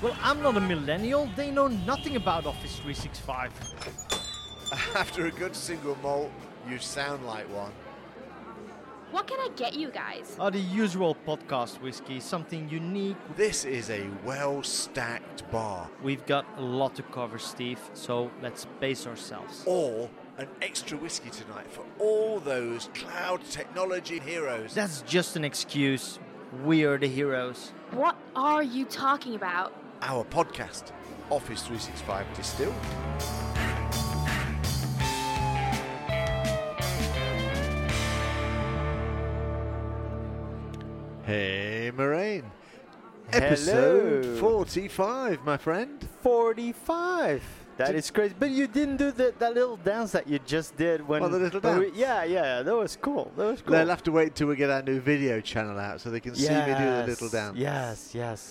Well, I'm not a millennial. They know nothing about Office 365. After a good single malt, you sound like one. What can I get you guys? The usual podcast whiskey, something unique. This is a well-stacked bar. We've got a lot to cover, Steve, so let's pace ourselves. Or an extra whiskey tonight for all those cloud technology heroes. That's just an excuse. We are the heroes. What are you talking about? Our podcast, Office 365 Distilled. Hey, Moraine. Episode 45, my friend. 45. That is crazy. But you didn't do that little dance that you just did when... Oh, the little dance? Yeah. That was cool. They'll have to wait till we get our new video channel out so they can see me do the little dance. Yes.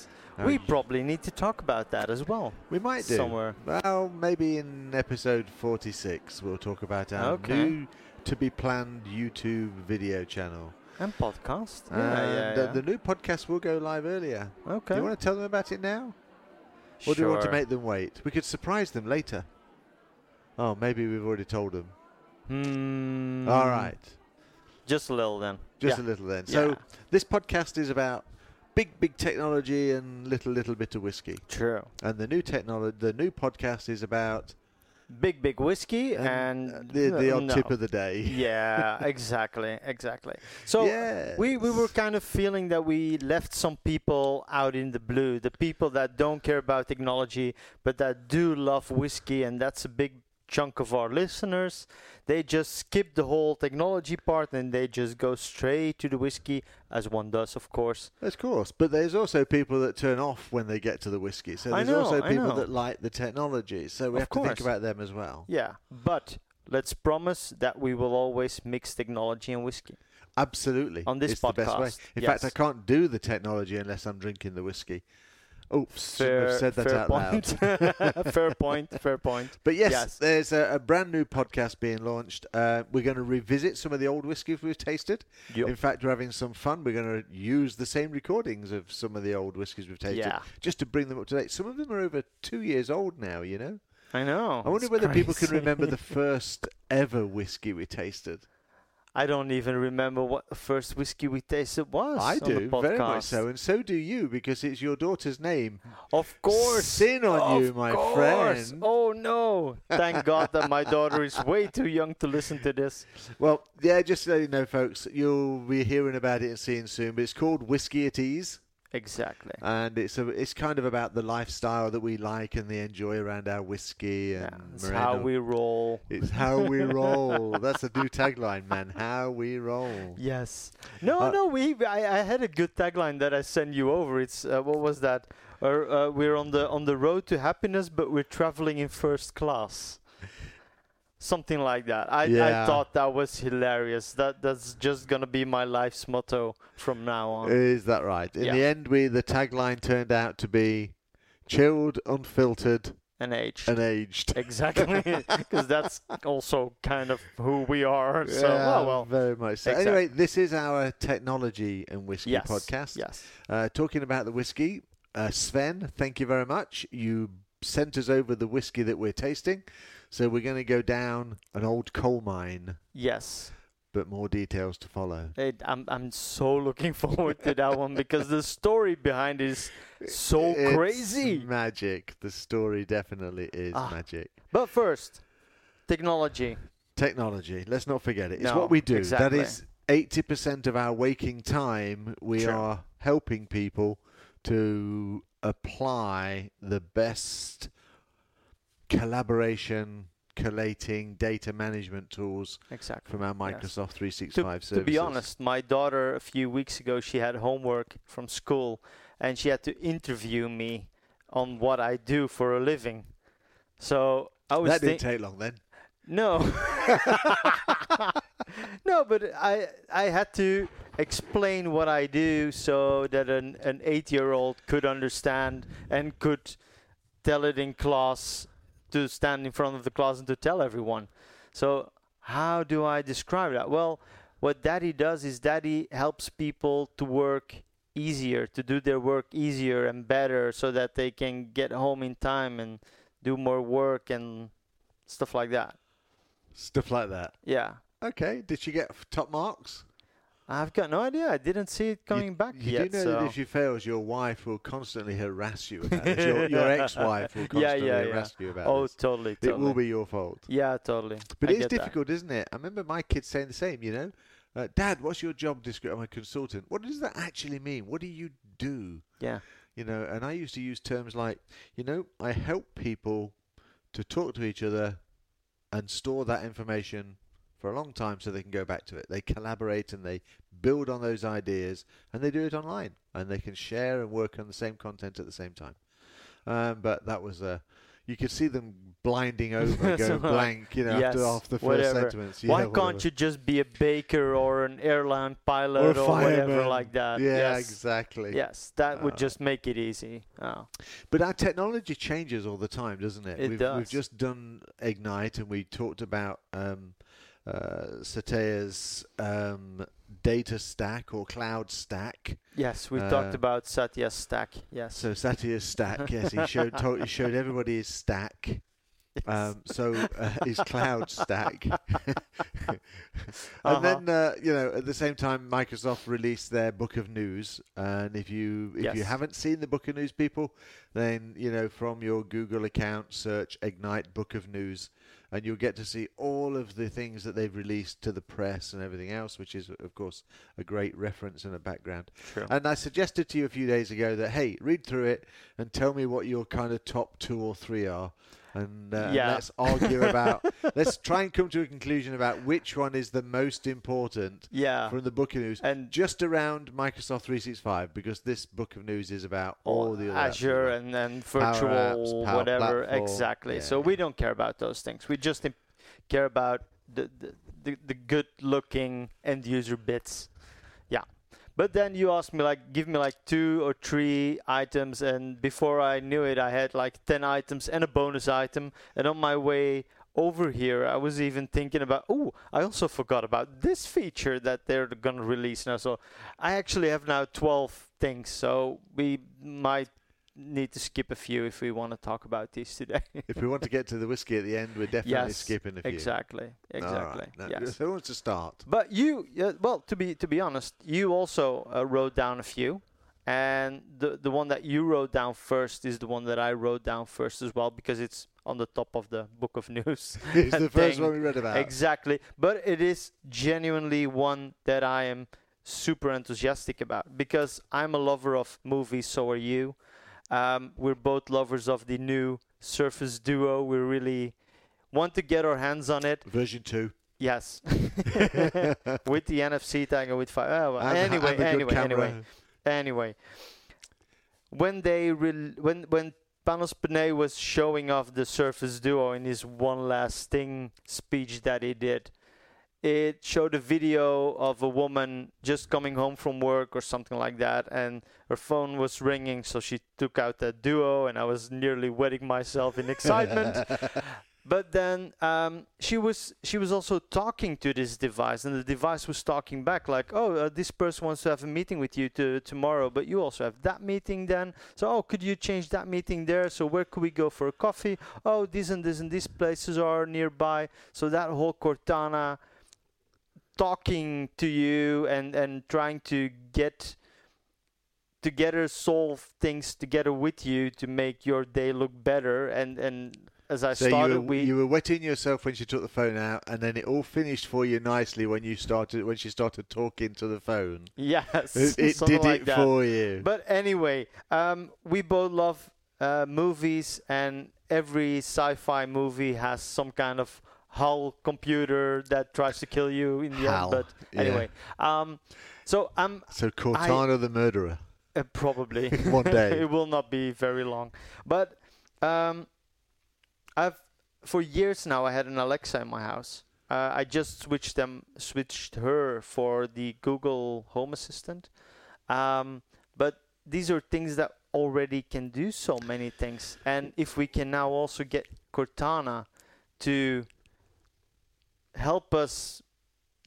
We probably need to talk about that as well. We might do. Somewhere. Well, maybe in episode 46 we'll talk about our new to-be-planned YouTube video channel. And podcast. The new podcast will go live earlier. Okay. Do you want to tell them about it now? Or do you want to make them wait? We could surprise them later. Oh, maybe we've already told them. All right. Just a little then. Yeah. So this podcast is about big technology and little bit of whiskey. True. And the new podcast is about... Big whiskey and the odd tip of the day. Yeah, exactly. So we were kind of feeling that we left some people out in the blue, the people that don't care about technology, but that do love whiskey, and that's a big chunk of our listeners. They just skip the whole technology part and they just go straight to the whiskey, as one does, of course. Of course, but there's also people that turn off when they get to the whiskey. So there's also people that like the technology. So we have to think about them as well. Yeah, but let's promise that we will always mix technology and whiskey. Absolutely. On this podcast. It's the best way. In fact, I can't do the technology unless I'm drinking the whiskey. Oops, shouldn't have said that out loud. Fair point. But yes. There's a brand new podcast being launched. We're going to revisit some of the old whiskies we've tasted. Yep. In fact, we're having some fun. We're going to use the same recordings of some of the old whiskies we've tasted just to bring them up to date. Some of them are over 2 years old now, you know? I know. I wonder whether people can remember the first ever whiskey we tasted. I don't even remember what the first whiskey we tasted was. I do, very much so. And so do you, because it's your daughter's name. Of course. Sin on you, my friend. Oh, no. Thank God that my daughter is way too young to listen to this. Well, just to let you know, folks, you'll be hearing about it and seeing soon. But it's called Whiskey at Ease. Exactly. And it's kind of about the lifestyle that we like and the enjoy around our whiskey. And it's how we roll. It's how we roll. That's a new tagline, man. How we roll. Yes. I had a good tagline that I sent you over. It's what was that? We're on the road to happiness, but we're traveling in first class. Something like that. I thought that was hilarious. That's just going to be my life's motto from now on. Is that right? In the end, the tagline turned out to be chilled, unfiltered... And aged. Exactly. Because that's also kind of who we are. So, very much so. Exactly. Anyway, this is our technology and whiskey podcast. Yes. Talking about the whiskey, Sven, thank you very much. You sent us over the whiskey that we're tasting. So we're going to go down an old coal mine. Yes. But more details to follow. I'm so looking forward to that one because the story behind it is it's crazy. Magic. The story definitely is magic. But first, technology. Let's not forget it. It's what we do. Exactly. That is 80% of our waking time. We are helping people to apply the best collaboration, collating, data management tools from our Microsoft 365 services. To be honest, my daughter, a few weeks ago, she had homework from school and she had to interview me on what I do for a living. So I was... That didn't take long then. No. No, but I had to explain what I do so that an 8-year-old could understand and could tell it in class, to stand in front of the class and to tell everyone. So how do I describe that? Well, what Daddy does is Daddy helps people to work easier, to do their work easier and better so that they can get home in time and do more work and stuff like that. Stuff like that? Yeah. Okay. Did she get top marks? I've got no idea. I didn't see it coming back yet. You do know that if she fails, your wife will constantly harass you about this. Your ex-wife will constantly harass you about this. Oh, totally. It will be your fault. Yeah, totally. But it is difficult, isn't it? I remember my kids saying the same, you know. Dad, what's your job description? I'm a consultant. What does that actually mean? What do you do? Yeah. You know, and I used to use terms like, you know, I help people to talk to each other and store that information for a long time so they can go back to it. They collaborate and they build on those ideas and they do it online and they can share and work on the same content at the same time. But that was a... You could see them blinding over, go blank, you know, yes, after the first sentiments. Yeah, Why can't you just be a baker or an airline pilot or whatever like that? Yeah, exactly. Yes, that would just make it easy. Oh. But our technology changes all the time, doesn't it? It does. We've just done Ignite and we talked about Satya's data stack or cloud stack. Yes, we talked about Satya's stack. Yes. So Satya's stack. Yes, he showed everybody his stack. Yes. His cloud stack. And then you know, at the same time, Microsoft released their book of news. And if you haven't seen the book of news, people, then you know from your Google account, search Ignite book of news. And you'll get to see all of the things that they've released to the press and everything else, which is, of course, a great reference and a background. Sure. And I suggested to you a few days ago that, hey, read through it and tell me what your kind of top 2 or 3 are. And let's argue about, let's try and come to a conclusion about which one is the most important from the book of news. And just around Microsoft 365, because this book of news is about all the other Azure apps, and then virtual, Power Apps, whatever. Platform. Exactly. Yeah. So we don't care about those things. We just care about the good-looking end-user bits. Yeah. But then you asked me, like, give me like 2 or 3 items, and before I knew it, I had like 10 items and a bonus item. And on my way over here, I was even thinking about, I also forgot about this feature that they're gonna release now. So I actually have now 12 things. So we might need to skip a few if we want to talk about these today. If we want to get to the whiskey at the end, we're definitely skipping a few. Exactly. All right. Yes. Who wants to start? But you, to be honest, you also wrote down a few, and the one that you wrote down first is the one that I wrote down first as well, because it's on the top of the book of news. It's the first one we read about. Exactly. But it is genuinely one that I am super enthusiastic about, because I'm a lover of movies, so are you. We're both lovers of the new Surface Duo. We really want to get our hands on it. Version 2. Yes. With the NFC tag and with 5. Oh, well. Anyway. When Panos Panay was showing off the Surface Duo in his one last thing speech that he did, it showed a video of a woman just coming home from work or something like that, and her phone was ringing, so she took out that Duo, and I was nearly wetting myself in excitement. But then she was also talking to this device, and the device was talking back like, this person wants to have a meeting with you tomorrow, but you also have that meeting then. So, could you change that meeting there? So where could we go for a coffee? Oh, these and this and these places are nearby. So that whole Cortana talking to you and trying to get together, solve things together with you to make your day look better. And as I started, you were wetting yourself when she took the phone out, and then it all finished for you nicely when she started talking to the phone. Yes, it did like it that for you. But anyway, we both love movies, and every sci-fi movie has some kind of HAL computer that tries to kill you in the end. But anyway, so Cortana the murderer. Probably one day. It will not be very long. But I've for years now I had an Alexa in my house. I just switched her for the Google Home Assistant. But these are things that already can do so many things, and if we can now also get Cortana to help us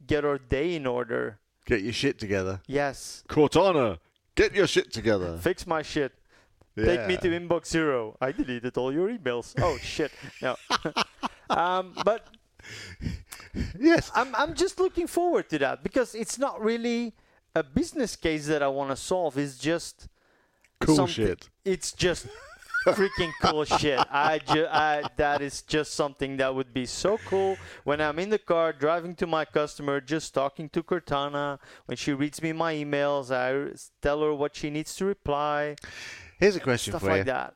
get our day in order. Get your shit together. Yes. Cortana, Get your shit together. Fix my shit. Yeah. Take me to inbox zero. I deleted all your emails. Oh, shit. No. But yes, I'm just looking forward to that, because it's not really a business case that I want to solve. It's just cool shit. It's just freaking cool shit. That is just something that would be so cool when I'm in the car driving to my customer, just talking to Cortana. When she reads me my emails, I tell her what she needs to reply. Here's a question for you. Stuff like that.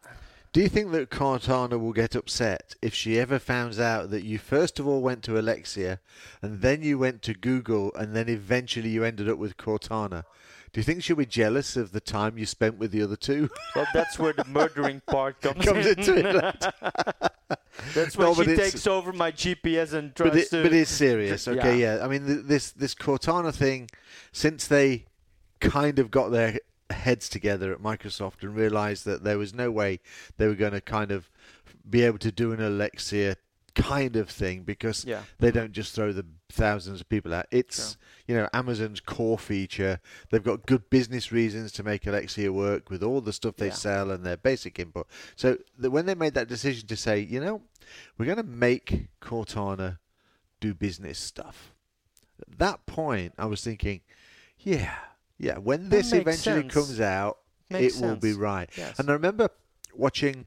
Do you think that Cortana will get upset if she ever finds out that you first of all went to Alexa, and then you went to Google, and then eventually you ended up with Cortana? Do you think she'll be jealous of the time you spent with the other two? Well, that's where the murdering part comes into it. That's when she takes over my GPS and tries to... But it's serious, okay, yeah. I mean, this Cortana thing, since they kind of got their heads together at Microsoft and realized that there was no way they were going to kind of be able to do an Alexa kind of thing, because they don't just throw the thousands of people out. It's, you know, Amazon's core feature. They've got good business reasons to make Alexa work with all the stuff they sell and their basic input. So when they made that decision to say, you know, we're going to make Cortana do business stuff. At that point, I was thinking, yeah, when this eventually comes out, it will be right. Yes. And I remember watching,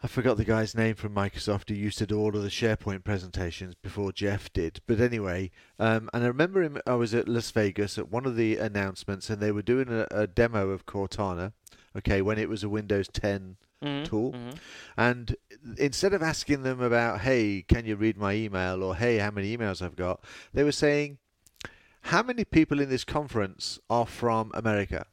I forgot the guy's name from Microsoft who used to do all of the SharePoint presentations before Jeff did. But anyway, and I remember him, I was at Las Vegas at one of the announcements, and they were doing a demo of Cortana, okay, when it was a Windows 10 tool. Mm-hmm. And instead of asking them about, hey, can you read my email, or hey, how many emails I've got, they were saying, how many people in this conference are from America?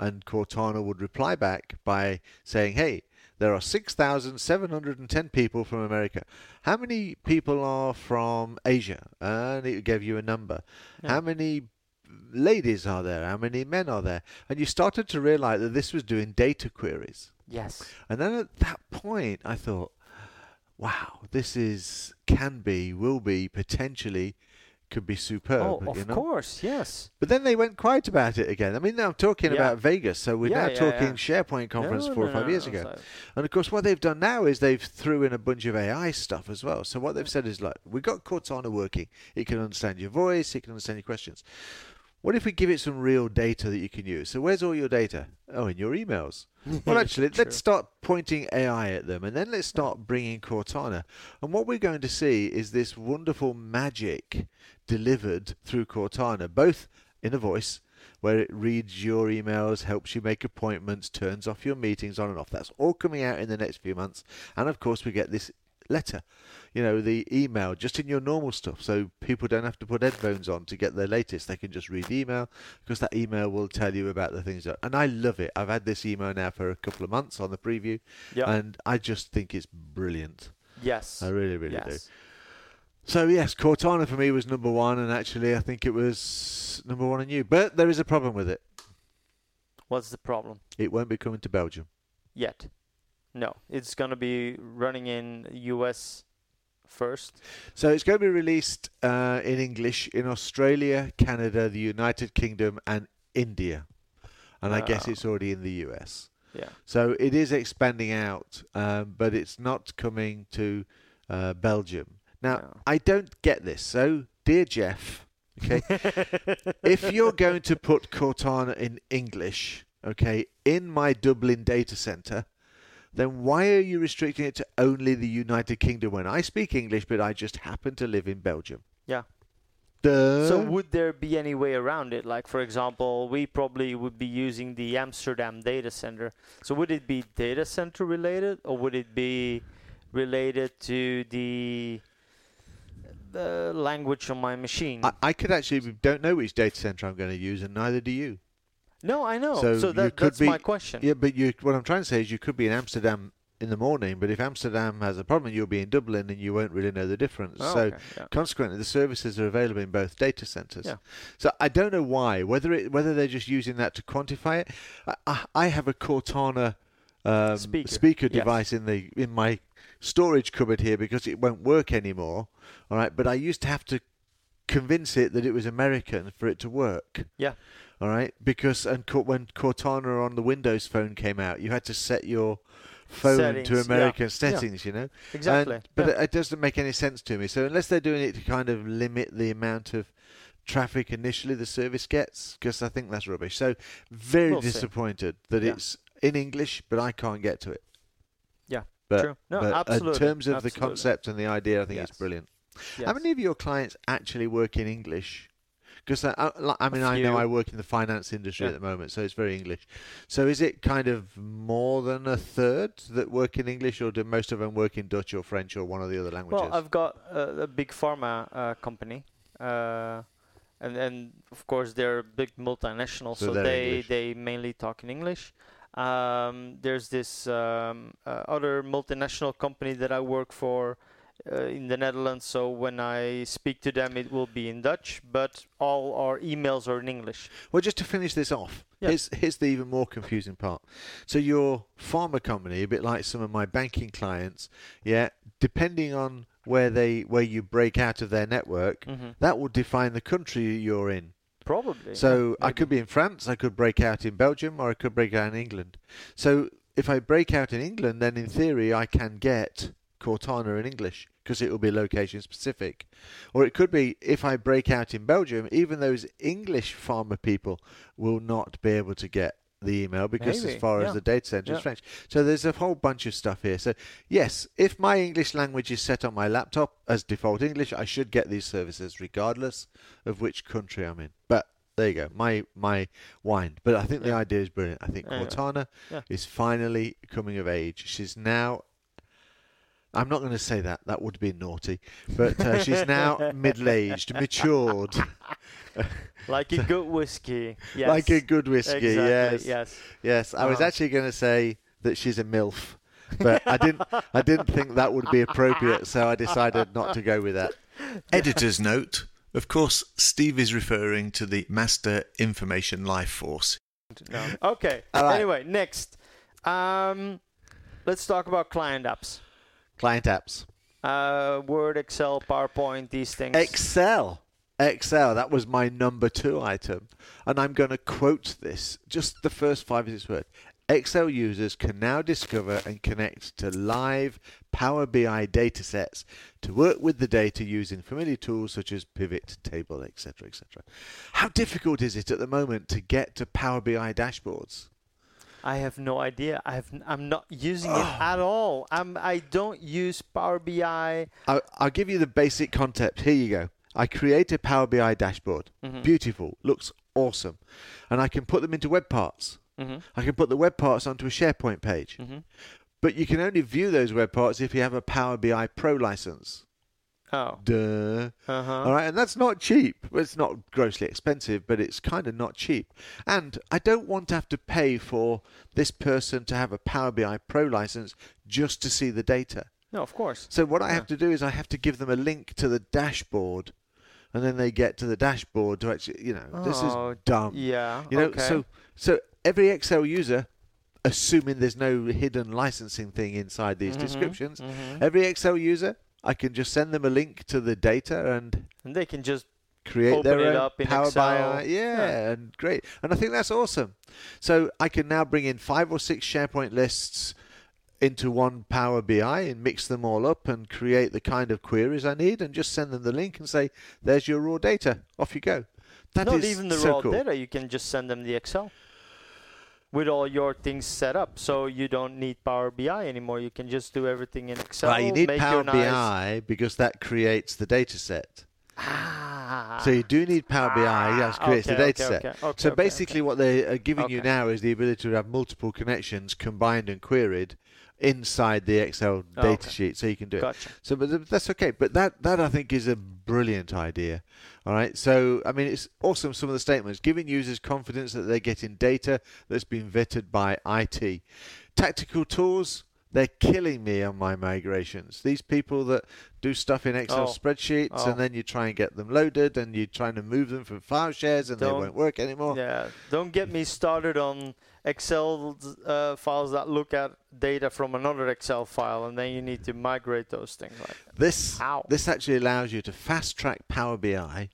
And Cortana would reply back by saying, hey, there are 6,710 people from America. How many people are from Asia? And it gave you a number. Yeah. How many ladies are there? How many men are there? And you started to realize that this was doing data queries. Yes. And then at that point, I thought, wow, this is, can be, will be, potentially... could be superb. Oh, of course, yes. But then they went quiet about it again. I mean, now I'm talking about Vegas, so we're now talking SharePoint conference 4 or 5 years ago. Like... And of course, what they've done now is they've threw in a bunch of AI stuff as well. So what they've said is, like, we've got Cortana working. It can understand your voice. It can understand your questions. What if we give it some real data that you can use? So where's all your data? Oh, in your emails. Well, actually, let's start pointing AI at them, and then let's start bringing Cortana. And what we're going to see is this wonderful magic delivered through Cortana, both in a voice, where it reads your emails, helps you make appointments, turns off your meetings on and off. That's all coming out in the next few months. And, of course, we get this letter, you know, the email, just in your normal stuff, so people don't have to put headphones on to get their latest. They can just read the email, because that email will tell you about the things that, and I love it. I've had this email now for a couple of months on the preview, and I just think it's brilliant. Yes, I really do. So yes, Cortana for me was number one, and actually I think it was number one on you, but there is a problem with it. What's the problem? It won't be coming to Belgium yet. No, it's going to be running in US first. So it's going to be released in English in Australia, Canada, the United Kingdom, and India. And I guess it's already in the US. Yeah. So it is expanding out, but it's not coming to Belgium. Now, I don't get this. So, dear Jeff, okay, if you're going to put Cortana in English, okay, in my Dublin data center, then why are you restricting it to only the United Kingdom when I speak English, but I just happen to live in Belgium? Yeah. Duh. So would there be any way around it? Like, for example, we probably would be using the Amsterdam data center. So would it be data center related, or would it be related to the language on my machine? I could actually don't know which data center I'm going to use, and neither do you. No, I know. So that's my question. Yeah, but what I'm trying to say is you could be in Amsterdam in the morning, but if Amsterdam has a problem, you'll be in Dublin and you won't really know the difference. Oh, so consequently, the services are available in both data centers. Yeah. So I don't know why, whether they're just using that to quantify it. I have a Cortana speaker device in my storage cupboard here because it won't work anymore. All right, but I used to have to convince it that it was American for it to work. Yeah. All right. Because when Cortana on the Windows phone came out, you had to set your phone settings to American settings, you know? Exactly. But it doesn't make any sense to me. So unless they're doing it to kind of limit the amount of traffic initially the service gets, because I think that's rubbish. So very disappointed that it's in English, but I can't get to it. Yeah, true. No, absolutely. In terms of the concept and the idea, I think it's brilliant. Yes. How many of your clients actually work in English? Because I know I work in the finance industry at the moment, so it's very English. So is it kind of more than a third that work in English, or do most of them work in Dutch or French or one of the other languages? Well, I've got a big pharma company, and of course they're big multinational, so they mainly talk in English. There's this other multinational company that I work for. In the Netherlands, so when I speak to them, it will be in Dutch, but all our emails are in English. Well, just to finish this off, here's the even more confusing part. So your pharma company, a bit like some of my banking clients, depending on where you break out of their network, that will define the country you're in. Probably. So I could be in France, I could break out in Belgium, or I could break out in England. So if I break out in England, then in theory I can get Cortana in English, because it will be location specific. Or it could be, if I break out in Belgium, even those English pharma people will not be able to get the email, because as far as the data center is French. So there's a whole bunch of stuff here. So yes, if my English language is set on my laptop as default English, I should get these services regardless of which country I'm in. But there you go, my wind. But I think the idea is brilliant. I think Cortana is finally coming of age. She's now... I'm not going to say that. That would be naughty. But she's now middle-aged, matured. Like a good whiskey. Yes. Like a good whiskey, exactly. Yes. I was actually going to say that she's a MILF. But I didn't think that would be appropriate, so I decided not to go with that. Editor's note. Of course, Steve is referring to the Master Information Life Force. No. Okay. Right. Anyway, next. Let's talk about client apps. Client apps. Word, Excel, PowerPoint, these things. Excel. That was my number 2 item. And I'm going to quote this. Just the first 5 of this word. Excel users can now discover and connect to live Power BI datasets to work with the data using familiar tools such as pivot table, etc., etc. How difficult is it at the moment to get to Power BI dashboards? I have no idea. I'm not using it at all. I don't use Power BI. I'll give you the basic concept. Here you go. I create a Power BI dashboard. Beautiful. Looks awesome. And I can put them into web parts. I can put the web parts onto a SharePoint page. But you can only view those web parts if you have a Power BI Pro license. Oh. Duh. All right, and that's not cheap. It's not grossly expensive, but it's kind of not cheap. And I don't want to have to pay for this person to have a Power BI Pro license just to see the data. No, of course. So what I have to do is I have to give them a link to the dashboard, and then they get to the dashboard to actually, this is dumb. Yeah. So every Excel user, assuming there's no hidden licensing thing inside these descriptions, every Excel user, I can just send them a link to the data and they can just create their own up in Power BI. Yeah, and great. And I think that's awesome. So I can now bring in 5 or 6 SharePoint lists into one Power BI and mix them all up and create the kind of queries I need and just send them the link and say, there's your raw data. Off you go. Not even the raw data. You can just send them the Excel with all your things set up, so you don't need Power BI anymore. You can just do everything in Excel. Right, you need Power BI because that creates the data set. So you do need Power BI, that creates the data set. What they are giving you now is the ability to have multiple connections combined and queried inside the Excel data sheet, so you can do it. So, but that's okay. But that I think is a brilliant idea. All right. So, I mean, it's awesome. Some of the statements giving users confidence that they're getting data that's been vetted by IT. Tactical tools. They're killing me on my migrations. These people that do stuff in Excel spreadsheets and then you try and get them loaded and you're trying to move them from file shares and they won't work anymore. Yeah, don't get me started on Excel files that look at data from another Excel file and then you need to migrate those things. This actually allows you to fast track Power BI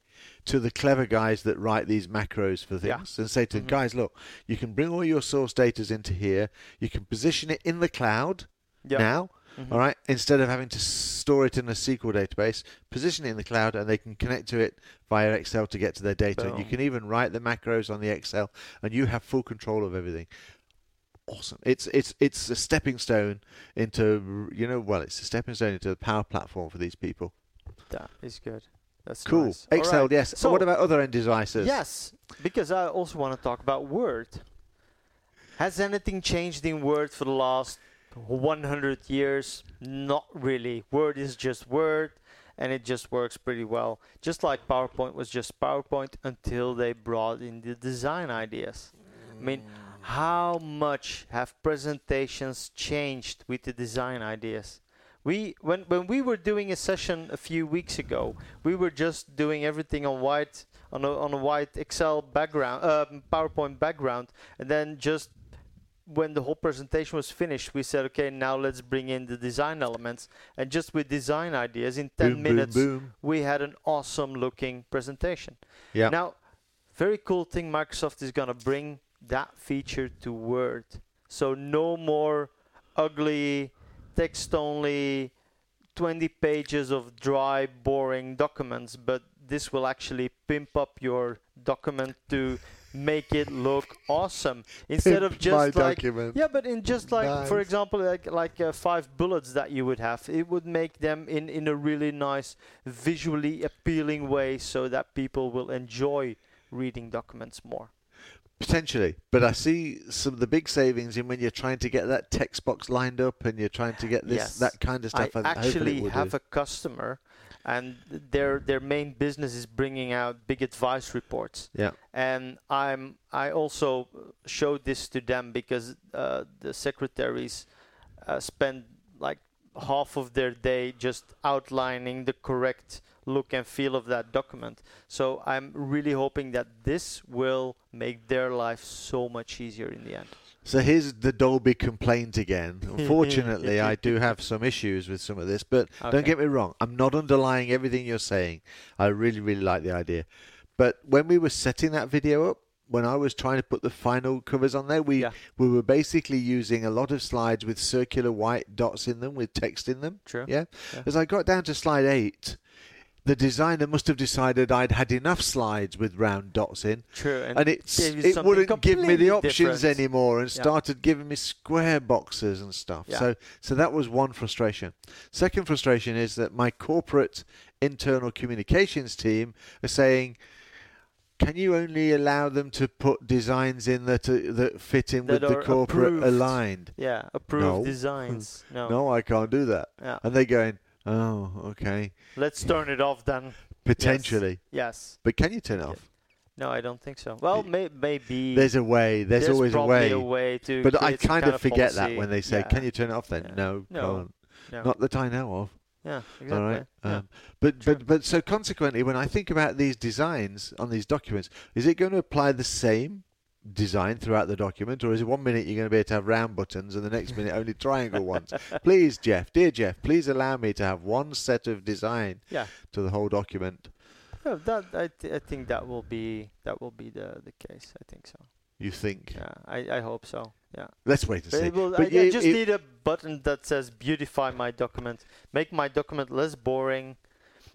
to the clever guys that write these macros for things and say to them, guys, look, you can bring all your source data into here. You can position it in the cloud now, all right, instead of having to store it in a SQL database, position it in the cloud, and they can connect to it via Excel to get to their data. Boom. You can even write the macros on the Excel, and you have full control of everything. Awesome. It's a stepping stone into, you know, well, it's a stepping stone into the Power Platform for these people. That is good. That's cool. Nice. Excel, right. Yes. So what about other end devices? Yes, because I also want to talk about Word. Has anything changed in Word for the last 100 years? Not really. Word is just Word, and it just works pretty well. Just like PowerPoint was just PowerPoint until they brought in the design ideas. I mean, how much have presentations changed with the design ideas? When we were doing a session a few weeks ago, we were just doing everything on white on a white Excel background, PowerPoint background, and then just when the whole presentation was finished, we said, okay, now let's bring in the design elements, and just with design ideas in 10 minutes, we had an awesome looking presentation. Yeah. Now, very cool thing, Microsoft is going to bring that feature to Word. So no more ugly, text-only, 20 pages of dry, boring documents, but this will actually pimp up your document to make it look awesome. Instead of just like, but in just like, for example, like 5 bullets that you would have, it would make them in a really nice, visually appealing way so that people will enjoy reading documents more. Potentially, but I see some of the big savings in when you're trying to get that text box lined up and you're trying to get this that kind of stuff. I actually have a customer, and their main business is bringing out big advice reports. Yeah, and I also showed this to them because the secretaries spend like half of their day just outlining the correct look and feel of that document. So I'm really hoping that this will make their life so much easier in the end. So here's the Dolby complaint again. Unfortunately, I do have some issues with some of this, but don't get me wrong. I'm not underlying everything you're saying. I really, really like the idea. But when we were setting that video up, when I was trying to put the final covers on there, we were basically using a lot of slides with circular white dots in them, with text in them. True. Yeah. As I got down to slide 8, the designer must have decided I'd had enough slides with round dots in. True. And it wouldn't give me the options anymore, and started giving me square boxes and stuff. Yeah. So that was one frustration. Second frustration is that my corporate internal communications team are saying, can you only allow them to put designs in that fit in that with the corporate approved, aligned? Yeah, approved designs. No, I can't do that. Yeah. And they're going, oh, okay. Let's turn it off then. Potentially. Yes. But can you turn it off? No, I don't think so. Well, maybe. There's a way. There's always a way. There's a way to. But I kind of forget policy. That when they say, can you turn it off then? Yeah. No, can't. Not that I know of. Yeah, exactly. All right. But so consequently, when I think about these designs on these documents, is it going to apply the same design throughout the document, or is it one minute you're going to be able to have round buttons and the next minute only triangle ones? Please, dear Jeff, please allow me to have one set of design to the whole document. No, I think that will be the case. I think so. You think? Yeah, I hope so. Yeah. Let's wait and see. I just need a button that says beautify my document, make my document less boring.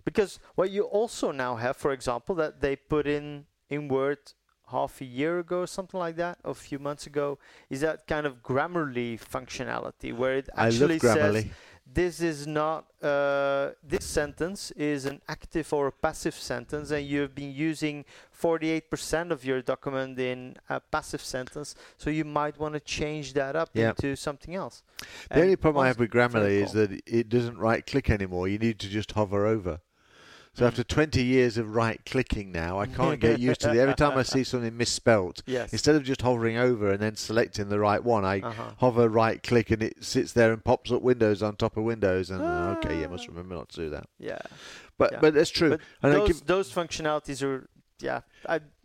Because what you also now have, for example, that they put in Word half a year ago, something like that, or a few months ago, is that kind of Grammarly functionality where it actually says this is not this sentence is an active or a passive sentence, and you've been using 48% of your document in a passive sentence, so you might want to change that up into something else. The only problem I have with Grammarly is that it doesn't right-click anymore. You need to just hover over. So after 20 years of right-clicking now, I can't get used to it. Every time I see something misspelt, instead of just hovering over and then selecting the right one, I hover right-click and it sits there and pops up windows on top of windows. And I must remember not to do that. Yeah, but that's true. But and those functionalities are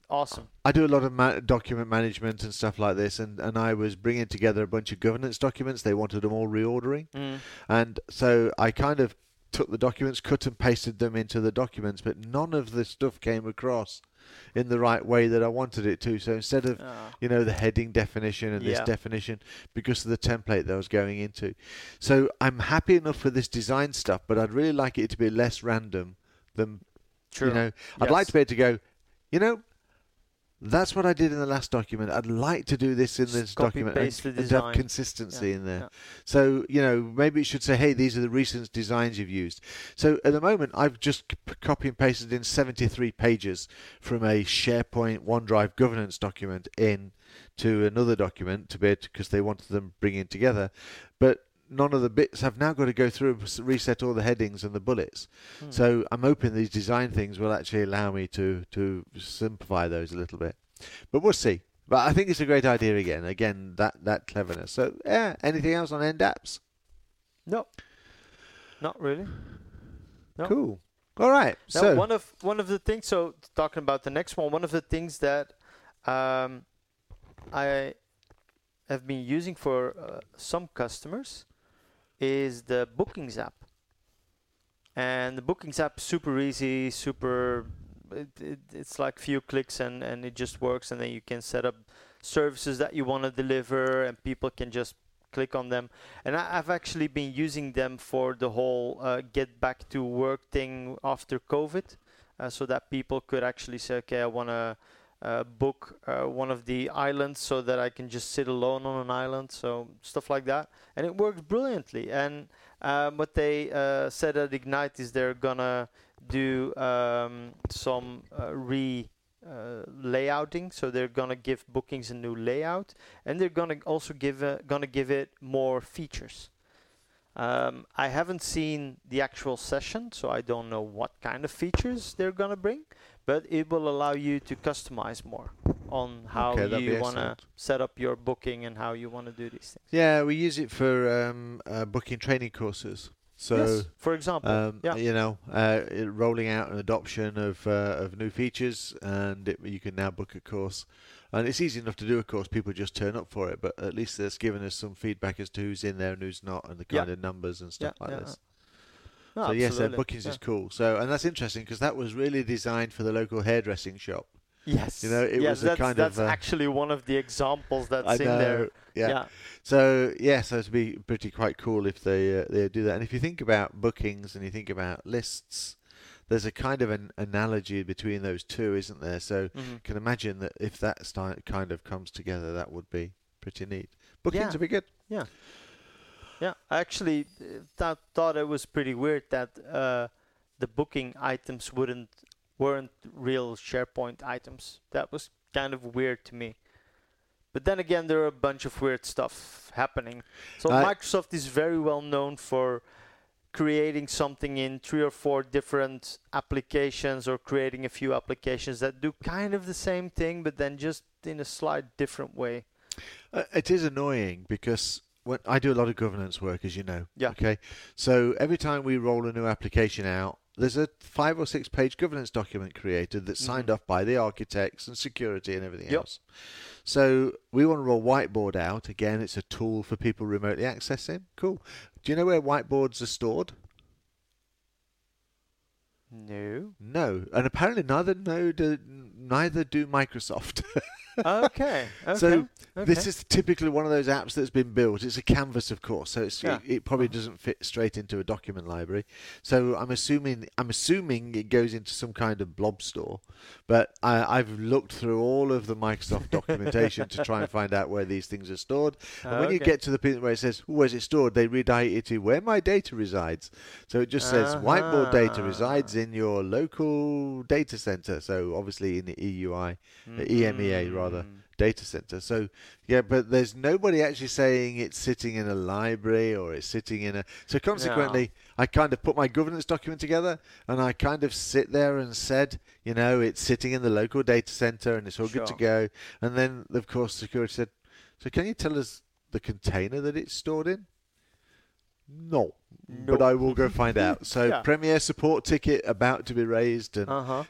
awesome. I do a lot of document management and stuff like this, and I was bringing together a bunch of governance documents. They wanted them all reordering, and so I kind of took the documents, cut and pasted them into the documents, but none of the stuff came across in the right way that I wanted it to. So instead of, you know, the heading definition and this definition, because of the template that I was going into. So I'm happy enough with this design stuff, but I'd really like it to be less random than, you know, I'd like to be able to go, you know, that's what I did in the last document. I'd like to do this in this document and have consistency in there. So, you know, maybe it should say, hey, these are the recent designs you've used. So at the moment, I've just copy and pasted in 73 pages from a SharePoint OneDrive governance document in to another document to be able to, because they wanted them bringing together. But none of the bits, I've now got to go through and reset all the headings and the bullets. So I'm hoping these design things will actually allow me to simplify those a little bit. But we'll see. But I think it's a great idea again. Again, that cleverness. So, yeah, anything else on End Apps? No. Not really. No. Cool. All right. Now, so one of the things, so talking about the next one of the things that I have been using for some customers is the Bookings app. And the Bookings app is super easy, super, it's like few clicks and it just works, and then you can set up services that you want to deliver and people can just click on them. And I've actually been using them for the whole get back to work thing after COVID, so that people could actually say, okay, I want to book one of the islands so that I can just sit alone on an island, so stuff like that. And it works brilliantly. And what they said at Ignite is they're gonna do some layouting, so they're gonna give Bookings a new layout, and they're gonna also give it more features. I haven't seen the actual session, so I don't know what kind of features they're gonna bring, but it will allow you to customize more on how you want to set up your booking and how you want to do these things. Yeah, we use it for booking training courses. So, for example, you know, rolling out an adoption of new features, and you can now book a course. And it's easy enough to do a course; people just turn up for it. But at least that's given us some feedback as to who's in there and who's not, and the kind of numbers and stuff like this. Oh, so yes, Bookings is cool. So, and that's interesting because that was really designed for the local hairdressing shop. Yes, you know, it was a kind of. That's actually one of the examples that's in there. Yeah. So yes, that would be quite cool if they do that. And if you think about bookings and you think about lists, there's a kind of an analogy between those two, isn't there? So you can imagine that if that kind of comes together, that would be pretty neat. Bookings would be good. Yeah. Yeah, I actually thought it was pretty weird that the booking items weren't real SharePoint items. That was kind of weird to me. But then again, there are a bunch of weird stuff happening. So Microsoft is very well known for creating something in 3 or 4 different applications, or creating a few applications that do kind of the same thing, but then just in a slight different way. It is annoying because when I do a lot of governance work, as you know. Yeah. Okay. So every time we roll a new application out, there's a 5 or 6 page governance document created that's signed off by the architects and security and everything else. So we want to roll Whiteboard out. Again, it's a tool for people remotely accessing. Cool. Do you know where whiteboards are stored? No. No. And apparently neither do Microsoft. Okay. So this is typically one of those apps that's been built. It's a canvas, of course, so it's, it probably doesn't fit straight into a document library. So I'm assuming it goes into some kind of blob store. But I've looked through all of the Microsoft documentation to try and find out where these things are stored. And when you get to the point where it says, where's it stored? They redirect it to where my data resides. So it just says Whiteboard data resides in your local data center. So obviously in the EMEA data center. So yeah, but there's nobody actually saying it's sitting in a library or it's sitting in a. So consequently, I kind of put my governance document together and I kind of sit there and said, you know, it's sitting in the local data center and it's all good to go. And then of course security said, so can you tell us the container that it's stored in? No, but I will go find out. So Premier support ticket about to be raised and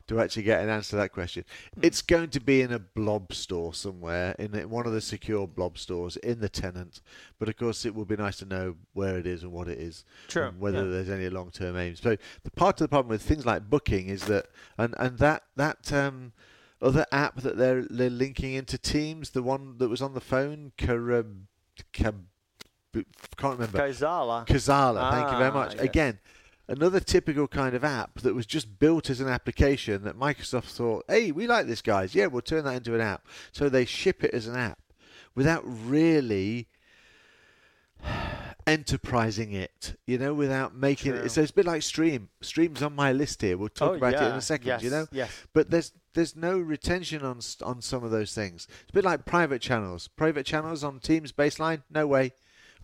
to actually get an answer to that question. It's going to be in a blob store somewhere, in one of the secure blob stores, in the tenant. But, of course, it would be nice to know where it is and what it is. True. And whether there's any long-term aims. So the part of the problem with things like booking is that, and that other app that they're linking into Teams, the one that was on the phone, can't remember. Kazala. Thank you very much. Yeah. Again, another typical kind of app that was just built as an application that Microsoft thought, hey, we like this, guys. Yeah, we'll turn that into an app. So they ship it as an app without really enterprising it, without making it. So it's a bit like Stream. Stream's on my list here. We'll talk about it in a second, Yes. But there's no retention on some of those things. It's a bit like private channels. Private channels on Teams baseline? No way.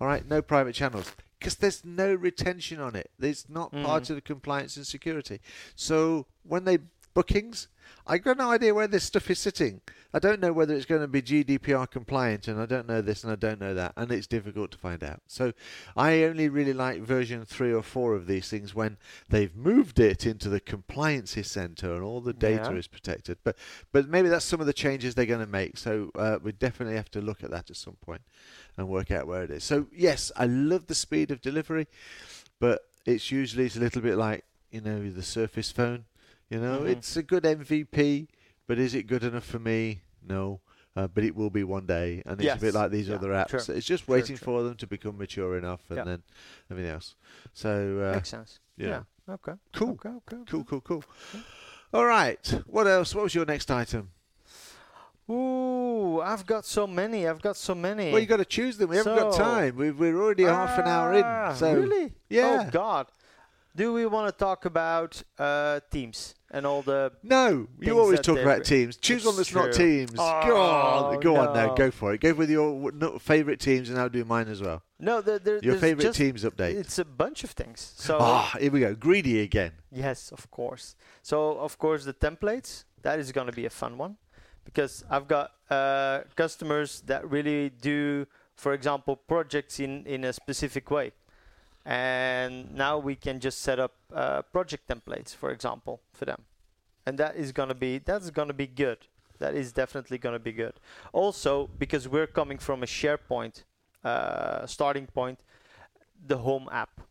All right, no private channels, because there's no retention on it. It's not part of the compliance and security. So when they bookings, I got no idea where this stuff is sitting. I don't know whether it's going to be GDPR compliant, and I don't know this and I don't know that, and it's difficult to find out. So I only really like version 3 or 4 of these things when they've moved it into the compliance center and all the data is protected. But maybe that's some of the changes they're going to make. So we definitely have to look at that at some point and work out where it is. So yes, I love the speed of delivery, but it's a little bit like the Surface phone. It's a good MVP, but is it good enough for me? No, but it will be one day. And it's a bit like these other apps. True. It's just waiting for them to become mature enough and then everything else. So makes sense. Yeah. Okay. Cool. Cool. Yeah. All right. What else? What was your next item? Ooh, I've got so many. Well, you got to choose them. We haven't got time. We're already half an hour in. So really? Yeah. Oh, God. Do we want to talk about Teams and all the? No, you always talk about Teams. Choose one that's not Teams. Oh, God, go on now, go for it. Go with your favorite teams, and I'll do mine as well. No, your favorite Teams update. It's a bunch of things. So here we go, greedy again. Yes, of course. So of course the templates. That is going to be a fun one, because I've got customers that really do, for example, projects in a specific way. And now we can just set up project templates, for example, for them, and that's gonna be good. That is definitely gonna be good. Also, because we're coming from a SharePoint starting point, the home app,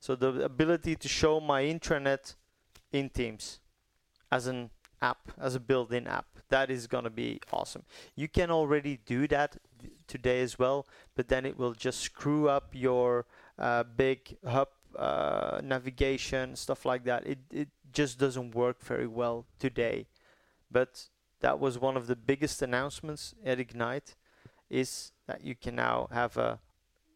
so the ability to show my intranet in Teams as an app, as a built-in app, that is gonna be awesome. You can already do that today as well, but then it will just screw up your big hub navigation, stuff like that. It just doesn't work very well today. But that was one of the biggest announcements at Ignite, is that you can now have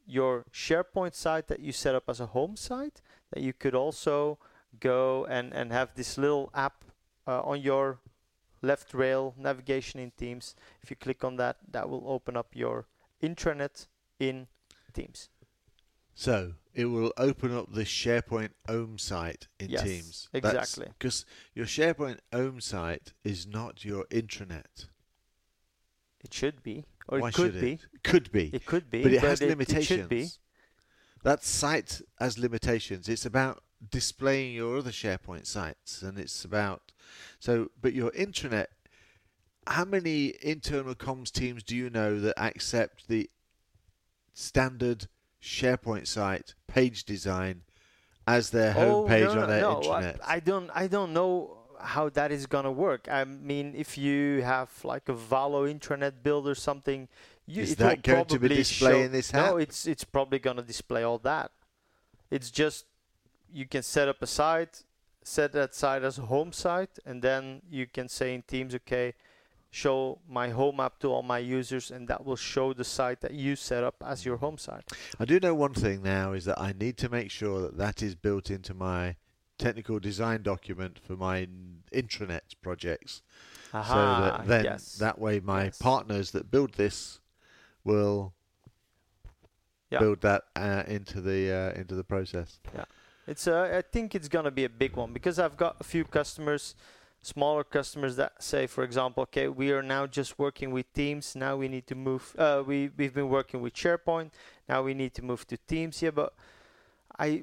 your SharePoint site that you set up as a home site, that you could also go and have this little app on your left rail navigation in Teams. If you click on that, that will open up your intranet in Teams. So it will open up the SharePoint home site in Teams. Exactly. Because your SharePoint home site is not your intranet. It should be. Or why it could be. It could be. It could be. But it has limitations. It should be. That site has limitations. It's about displaying your other SharePoint sites, and it's about but your intranet, how many internal comms teams do you know that accept the standard SharePoint site page design as their homepage on their intranet? I don't know how that is gonna work. I mean, if you have like a Valo intranet build or something, is that going to be displaying this app? No, it's probably gonna display all that. It's just you can set up a site, set that site as a home site, and then you can say in Teams, okay, show my home app to all my users, and that will show the site that you set up as your home site. I do know one thing now, is that I need to make sure that is built into my technical design document for my intranet projects. So that then that way my partners that build this will build that into the process. Yeah, it's I think it's going to be a big one, because I've got a few customers, smaller customers, that say, for example, okay, we are now just working with Teams. Now we need to move. We've been working with SharePoint. Now we need to move to Teams. Yeah, but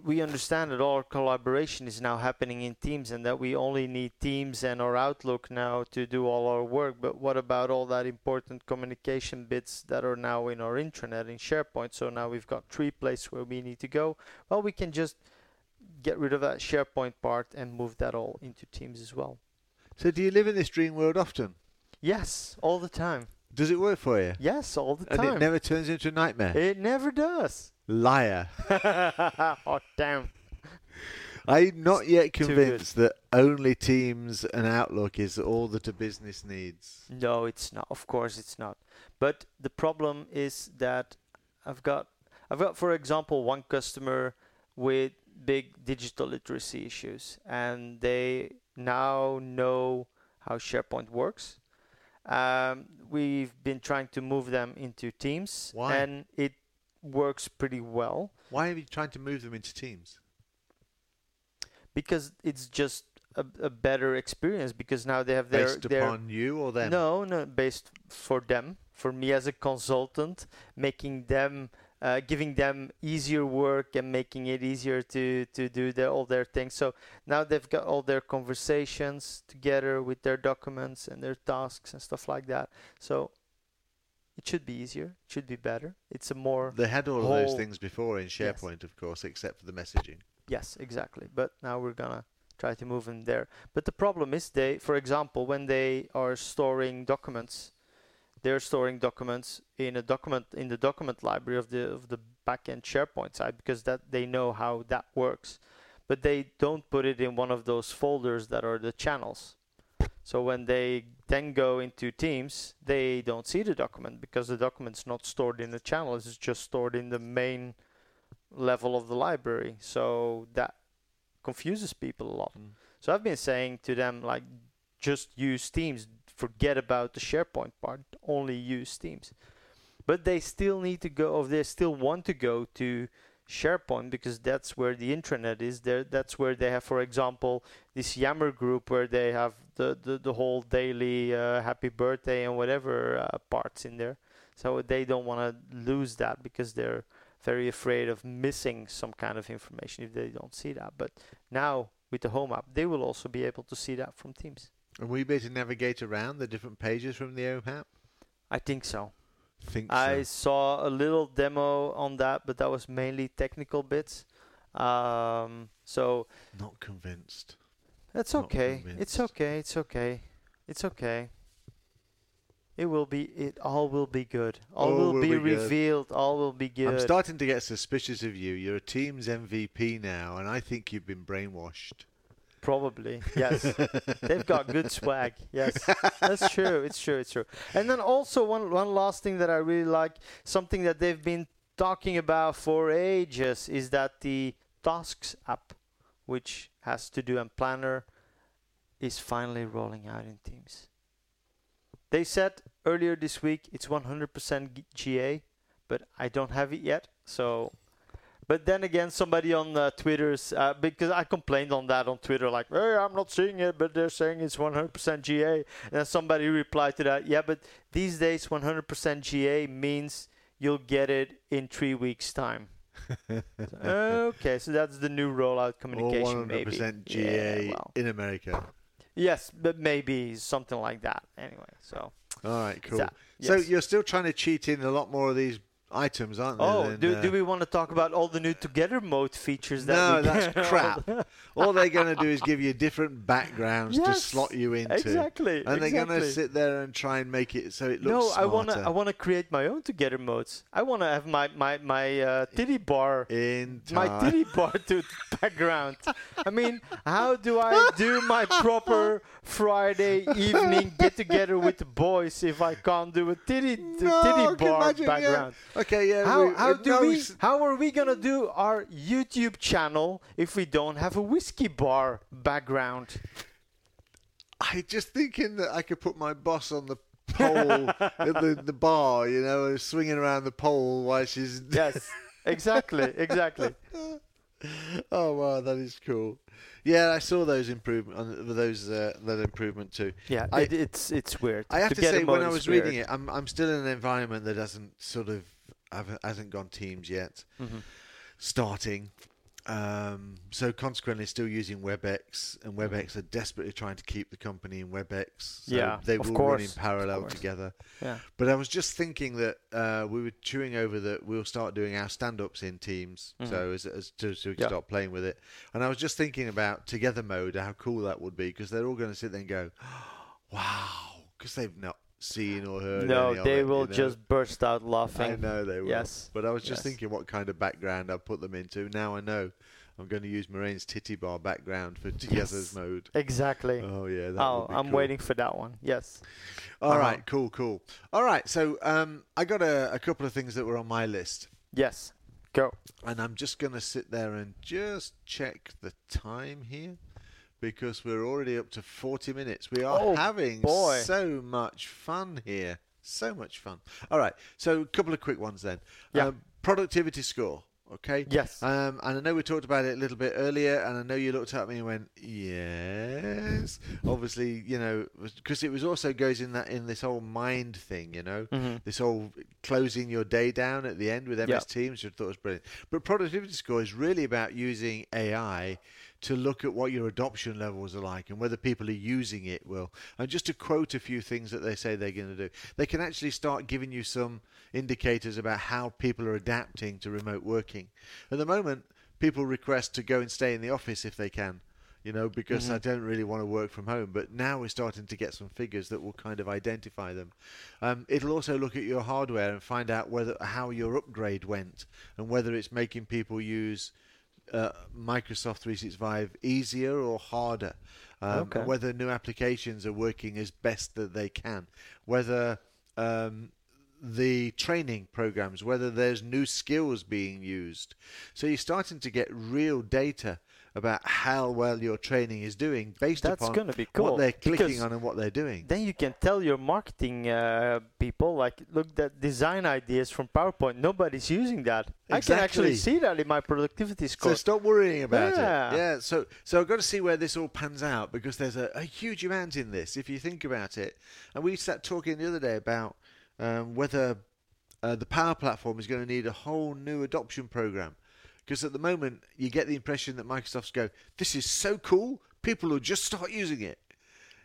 we understand that all collaboration is now happening in Teams and that we only need Teams and our Outlook now to do all our work. But what about all that important communication bits that are now in our intranet in SharePoint? So now we've got three places where we need to go. Well, we can just get rid of that SharePoint part and move that all into Teams as well. So do you live in this dream world often? Yes, all the time. Does it work for you? Yes, all the time. And it never turns into a nightmare? It never does. Liar. Oh, damn. I'm not yet convinced that only Teams and Outlook is all that a business needs. No, it's not. Of course it's not. But the problem is that I've got, for example, one customer with big digital literacy issues, and they now know how SharePoint works. We've been trying to move them into Teams. Why? And it works pretty well. Why are you trying to move them into Teams? Because it's just a better experience, because now they have their... Based upon you or them? No, based for them. For me as a consultant, making them... giving them easier work and making it easier to do all their things. So now they've got all their conversations together with their documents and their tasks and stuff like that. So it should be easier. It should be better. It's a more... They had all of those things before in SharePoint, yes. Of course, except for the messaging. Yes, exactly. But now we're going to try to move them there. But the problem is, for example, when they are storing documents... They're storing documents in the document library of the backend SharePoint side, because that they know how that works, but they don't put it in one of those folders that are the channels. So when they then go into Teams, they don't see the document because the document's not stored in the channel; it's just stored in the main level of the library. So that confuses people a lot. Mm. So I've been saying to them, like, just use Teams. Forget about the SharePoint part, only use Teams. But they still need to go, or they still want to go to SharePoint, because that's where the intranet is. That's where they have, for example, this Yammer group where they have the whole daily happy birthday and whatever parts in there. So they don't want to lose that, because they're very afraid of missing some kind of information if they don't see that. But now with the Home app, they will also be able to see that from Teams. Are we able to navigate around the different pages from the Home app? I think so. I saw a little demo on that, but that was mainly technical bits. So not convinced. That's okay. It's okay. It's okay. It's okay. It will be. It all will be good. All will be revealed. All will be good. I'm starting to get suspicious of you. You're a Teams MVP now, and I think you've been brainwashed. Probably, yes. They've got good swag. Yes, that's true. It's true. And then also one last thing that I really like, something that they've been talking about for ages, is that the Tasks app, which has To Do and Planner, is finally rolling out in Teams. They said earlier this week it's 100% GA, but I don't have it yet, so... But then again, somebody on Twitter's, because I complained on that on Twitter, like, hey, I'm not seeing it, but they're saying it's 100% GA. And then somebody replied to that, yeah, but these days 100% GA means you'll get it in 3 weeks' time. Okay, so that's the new rollout communication. Or 100% maybe. GA, yeah, well, in America. Yes, but maybe something like that. Anyway, so. All right, cool. Yes. So you're still trying to cheat in a lot more of these items, aren't they? Oh, do we want to talk about all the new Together Mode features? That's crap. All they're going to do is give you different backgrounds, yes, to slot you into. Exactly. And they're going to sit there and try and make it so it looks smarter. I want to create my own Together Modes. I want to have my titty bar to background. I mean, how do I do my proper Friday evening get together with the boys if I can't do a titty bar background? Yeah. Okay, yeah. How are we gonna do our YouTube channel if we don't have a whiskey bar background? I just thinking that I could put my boss on the pole at the bar, you know, swinging around the pole while she's... Yes, exactly. Oh wow, that is cool. Yeah, I saw those improvement too. Yeah, it's weird. I have to say, when I was reading it, I'm still in an environment that hasn't gone Teams yet. Mm-hmm. Starting, So consequently, still using WebEx, and WebEx are desperately trying to keep the company in WebEx. So they will run in parallel together. Yeah. But I was just thinking that we were chewing over that we'll start doing our stand-ups in Teams, so as we can start playing with it. And I was just thinking about Together Mode, how cool that would be, because they're all going to sit there and go, wow, because they've not seen or heard. No, they will just burst out laughing. I know they will. Yes. But I was just thinking what kind of background I'll put them into. Now I know I'm going to use Moraine's titty bar background for Together's Mode. Exactly. Oh, yeah. I'm waiting for that one. Yes. All right. Cool. All right. So I got a couple of things that were on my list. Yes. Go. And I'm just going to sit there and just check the time here, because we're already up to 40 minutes. We are having so much fun here. So much fun. All right. So a couple of quick ones then. Yeah. Productivity score. Okay? Yes. And I know we talked about it a little bit earlier, and I know you looked at me and went, yes. Obviously, you know, because it was also goes in this whole mind thing, you know, this whole closing your day down at the end with MS Teams, which I thought was brilliant. But productivity score is really about using AI to look at what your adoption levels are like and whether people are using it well. And just to quote a few things that they say they're going to do, they can actually start giving you some indicators about how people are adapting to remote working. At the moment, people request to go and stay in the office if they can, you know, because I don't really want to work from home. But now we're starting to get some figures that will kind of identify them. It'll also look at your hardware and find out whether how your upgrade went and whether it's making people use Microsoft 365 easier or harder, whether new applications are working as best that they can, whether the training programs, whether there's new skills being used. So you're starting to get real data about how well your training is doing based upon what they're clicking on and what they're doing. Then you can tell your marketing people, like, look, that design ideas from PowerPoint, nobody's using that. Exactly. I can actually see that in my productivity score. So stop worrying about it. Yeah. So I've got to see where this all pans out, because there's a huge amount in this, if you think about it. And we sat talking the other day about whether the Power Platform is going to need a whole new adoption program. Because at the moment, you get the impression that Microsoft's go, this is so cool, people will just start using it.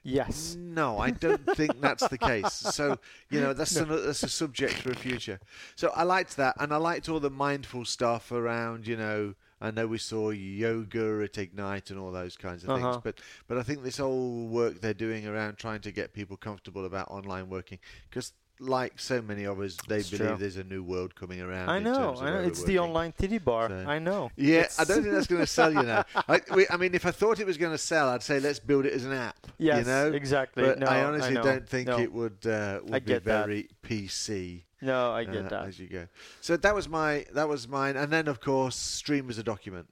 Yes. No, I don't think that's the case. So, you know, that's a subject for a future. So I liked that, and I liked all the mindful stuff around, you know, I know we saw yoga at Ignite and all those kinds of things, but I think this whole work they're doing around trying to get people comfortable about online working, because like so many of us, they believe there's a new world coming around. I know. It's the online titty bar. So, I know. Yeah, I don't think that's going to sell, you know. I mean, if I thought it was going to sell, I'd say let's build it as an app. Yes, you know? Exactly. But no, I honestly don't think it would be very PC. No, I get that. As you go. So that was mine. And then, of course, Stream as a document.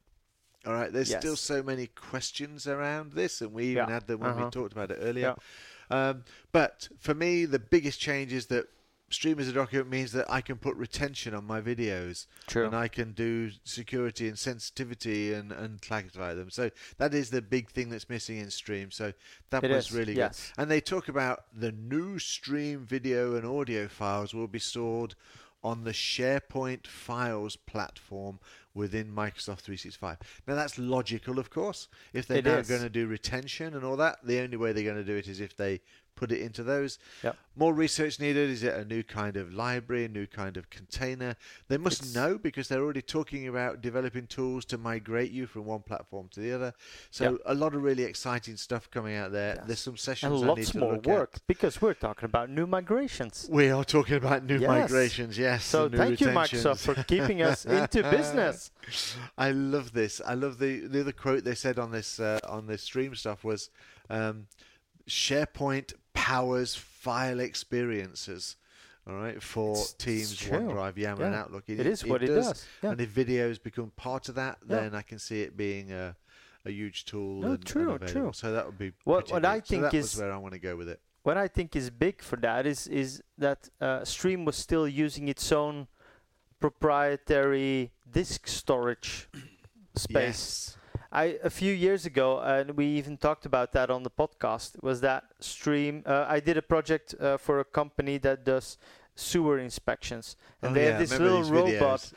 All right, there's still so many questions around this, and we even had them when we talked about it earlier. Yeah. But for me, the biggest change is that Stream as a document means that I can put retention on my videos. True. And I can do security and sensitivity and classify them. So that is the big thing that's missing in Stream. So that was really good. And they talk about the new Stream video and audio files will be stored on the SharePoint files platform within Microsoft 365. Now, that's logical, of course. If they're now going to do retention and all that, the only way they're going to do it is if they put it into those. Yep. More research needed. Is it a new kind of library, a new kind of container? They must know, because they're already talking about developing tools to migrate you from one platform to the other. So a lot of really exciting stuff coming out there. There's some sessions and I need to look at. Lots more work, because we're talking about new migrations. We are talking about new migrations, yes. So thank you, Microsoft, for keeping us into business. I love this. I love the other quote they said on this Stream stuff was, SharePoint powers file experiences, all right, for Teams, OneDrive, Yammer, and Outlook. It is what it does. Yeah. And if videos become part of that, then I can see it being a huge tool. True. So that would be what I think is where I want to go with it. What I think is big for that is that Stream was still using its own proprietary disk storage space. Yes. A few years ago, and we even talked about that on the podcast, was that Stream, I did a project for a company that does sewer inspections, and they had this little robot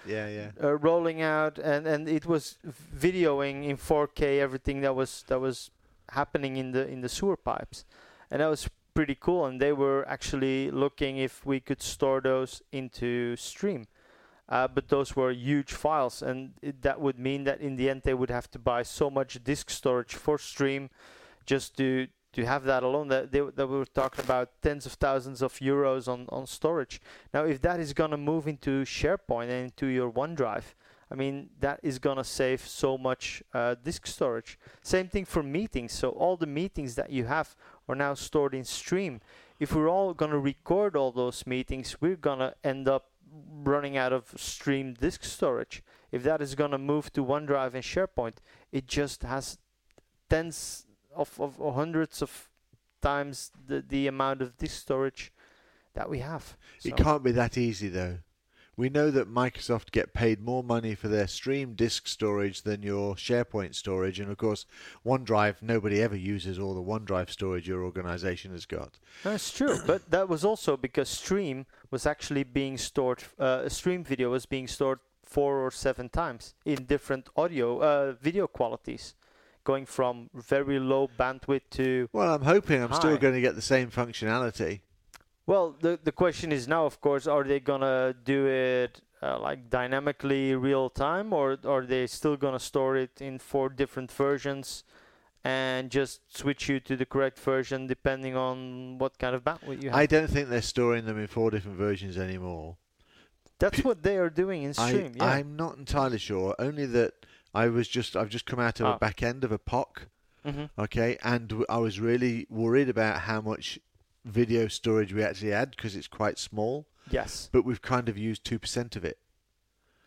rolling out, and it was videoing in 4K everything that was happening in the sewer pipes, and that was pretty cool. And they were actually looking if we could store those into Stream, but those were huge files, and that would mean that in the end they would have to buy so much disk storage for Stream just to have that alone. That that we were talking about tens of thousands of euros on storage. Now, if that is going to move into SharePoint and into your OneDrive, I mean, that is going to save so much disk storage. Same thing for meetings. So all the meetings that you have are now stored in Stream. If we're all going to record all those meetings, we're going to end up running out of Stream disk storage. If that is going to move to OneDrive and SharePoint, it just has tens of hundreds of times the amount of disk storage that we have. So it can't be that easy, though. We know that Microsoft get paid more money for their Stream disk storage than your SharePoint storage. And, of course, OneDrive, nobody ever uses all the OneDrive storage your organization has got. That's true. But that was also because Stream was actually being stored, Stream video was being stored 4 or 7 times in different audio video qualities, going from very low bandwidth to well, I'm hoping I'm high. Still going to get the same functionality. Well, the question is now, of course, are they gonna do it like dynamically real time, or are they still gonna store it in 4 different versions and just switch you to the correct version depending on what kind of bandwidth you have? I don't think they're storing them in 4 different versions anymore. That's what they are doing in Stream. I'm not entirely sure. Only that I've just come out of a back end of a POC, okay, and I was really worried about how much video storage we actually had, because it's quite small. Yes. But we've kind of used 2% of it.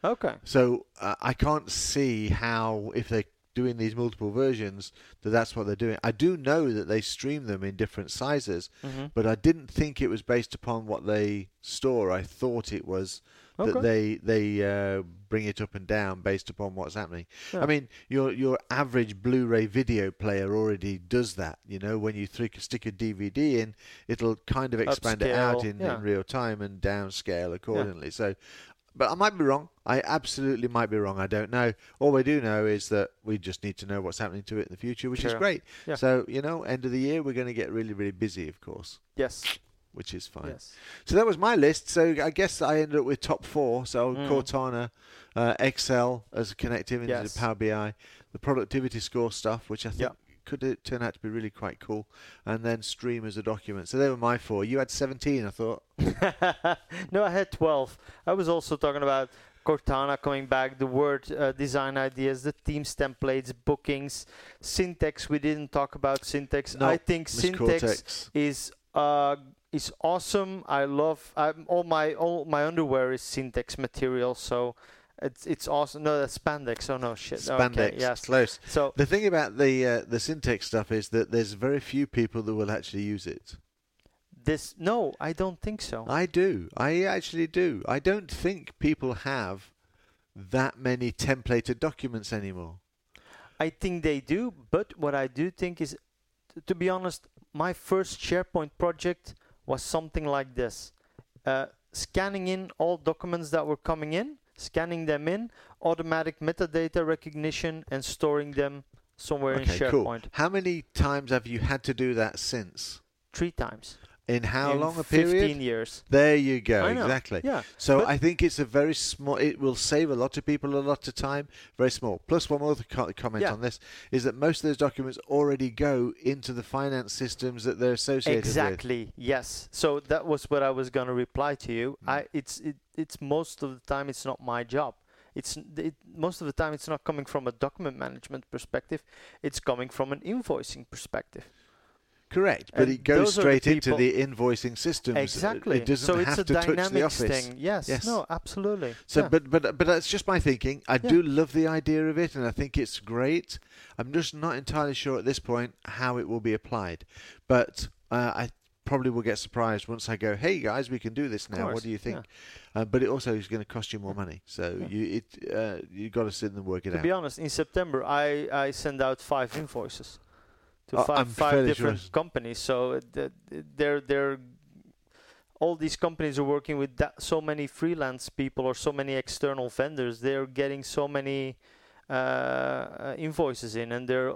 Okay. So I can't see how, if they're doing these multiple versions, that's what they're doing. I do know that they stream them in different sizes, but I didn't think it was based upon what they store. I thought it was that they bring it up and down based upon what's happening. Yeah. I mean, your average Blu-ray video player already does that. You know, when you stick a DVD in, it'll kind of expand it out in real time and downscale accordingly. Yeah. So, but I might be wrong. I absolutely might be wrong. I don't know. All we do know is that we just need to know what's happening to it in the future, which is great. Yeah. So, you know, end of the year, we're going to get really, really busy, of course. Yes. Which is fine. Yes. So that was my list. So I guess I ended up with top 4. So Cortana, Excel as a connectivity to Power BI, the productivity score stuff, which I think could turn out to be really quite cool, and then Stream as a document. So they were my 4. You had 17, I thought. No, I had 12. I was also talking about Cortana coming back, the Word design ideas, the Teams templates, Bookings, Syntex. We didn't talk about Syntex. No, I think Syntex is awesome. I love all my underwear is Syntex material, so it's awesome. No, that's spandex. Oh no, shit. Spandex. Okay, yes, close. So the thing about the Syntex stuff is that there's very few people that will actually use it. No, I don't think so. I do. I actually do. I don't think people have that many templated documents anymore. I think they do, but what I do think is, to be honest, my first SharePoint project was something like this. Scanning in all documents that were coming in, scanning them in, automatic metadata recognition, and storing them somewhere in SharePoint. Cool. How many times have you had to do that since? 3 times. In how long a period? 15 years. There you go, exactly. Yeah. So I think it's a very small, it will save a lot of people a lot of time, very small. Plus one other comment on this is that most of those documents already go into the finance systems that they're associated with. Exactly, yes. So that was what I was going to reply to you. It's most of the time it's not my job. Most of the time it's not coming from a document management perspective. It's coming from an invoicing perspective. Correct, but it goes straight into the invoicing systems. Exactly. It doesn't have to touch the Office. Thing. Yes. No, absolutely. So, but that's just my thinking. I do love the idea of it, and I think it's great. I'm just not entirely sure at this point how it will be applied. But I probably will get surprised once I go, hey, guys, we can do this now. What do you think? Yeah. But it also is going to cost you more money. So you've got to sit and work it out. To be honest, in September, I send out 5 invoices. To five different companies, so they're all these companies are working with that, so many freelance people or so many external vendors. They're getting so many invoices in, and they're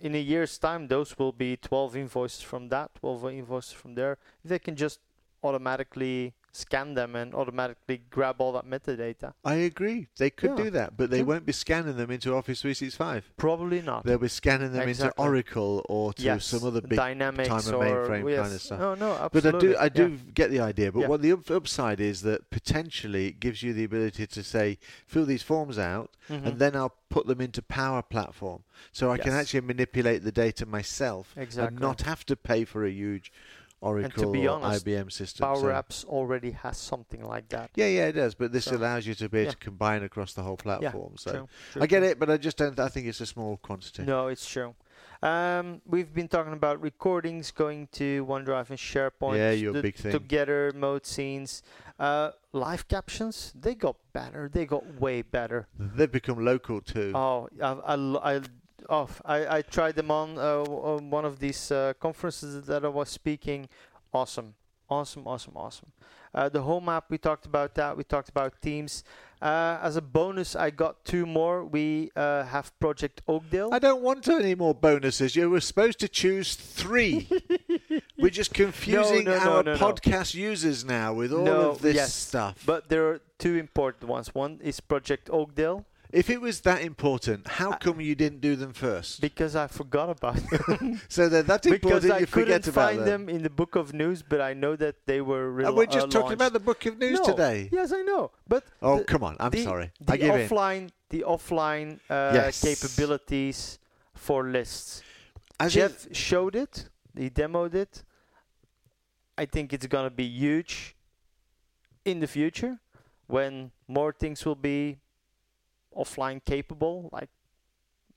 in a year's time, those will be 12 invoices from that, 12 invoices from there. They can just automatically scan them and automatically grab all that metadata. I agree. They could do that, but they won't be scanning them into Office 365. Probably not. They'll be scanning them into Oracle or to some other big Dynamics time and mainframe kind of stuff. No, absolutely. But I do get the idea. But what the upside is that potentially it gives you the ability to say, fill these forms out, and then I'll put them into Power Platform. So I can actually manipulate the data myself and not have to pay for a huge Oracle and to be honest, IBM system. Power Apps already has something like that. Yeah, it does. But this allows you to be able to combine across the whole platform. I get it, but I just don't. I think it's a small quantity. No, it's true. We've been talking about recordings going to OneDrive and SharePoint. Yeah, your big thing. Together mode scenes. Live captions, they got better. They got way better. They've become local too. Oh, I tried them on one of these conferences that I was speaking. Awesome. The home app, we talked about that. We talked about Teams. As a bonus, I got two more. We have Project Oakdale. I don't want any more bonuses. You were supposed to choose three. We're just confusing podcast users now with all of this stuff. But there are two important ones. One is Project Oakdale. If it was that important, how come you didn't do them first? Because I forgot about them. So they're that important you forget about them. Because I couldn't find them in the book of news, but I know that they were really And we're just talking about the book of news today. Yes, I know. But come on. I'm sorry. I give in. The offline capabilities for lists. Jeff showed it. He demoed it. I think it's going to be huge in the future when more things will be offline capable, like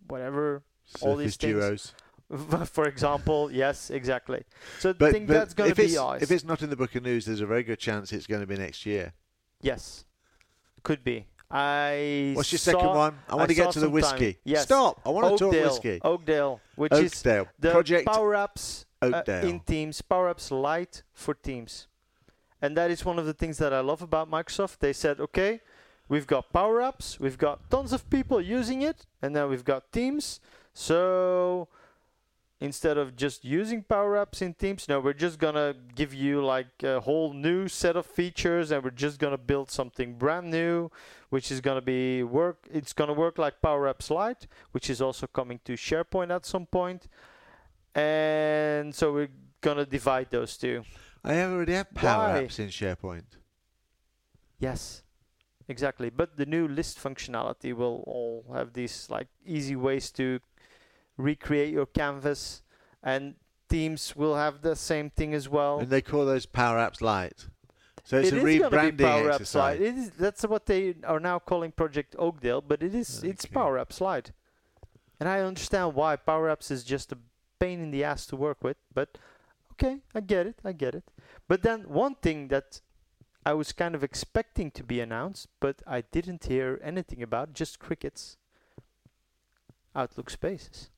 whatever, Surface all these things. Duos. For example, yes, exactly. So I think that's going to be ours. If it's not in the book of news, there's a very good chance it's going to be next year. Yes, could be. What's your second one? I want to get to the whiskey. Yes. Stop! I want to talk whiskey. Oakdale, which is the Project Power Apps in Teams, Power Apps Lite for Teams, and that is one of the things that I love about Microsoft. They said, okay. We've got Power Apps, we've got tons of people using it, and then we've got Teams. So instead of just using Power Apps in Teams, no, we're just going to give you like a whole new set of features, and we're just going to build something brand new, which is going to be work. It's going to work like Power Apps Lite, which is also coming to SharePoint at some point. And so we're going to divide those two. I already have Power Apps in SharePoint. Yes. Exactly, but the new list functionality will all have these like easy ways to recreate your canvas, and Teams will have the same thing as well. And they call those Power Apps Lite. So it's a rebranding exercise. It is, that's what they are now calling Project Oakdale, but it's Power Apps Lite. And I understand why Power Apps is just a pain in the ass to work with, but okay, I get it. But then one thing that I was kind of expecting to be announced, but I didn't hear anything about, just crickets. Outlook Spaces.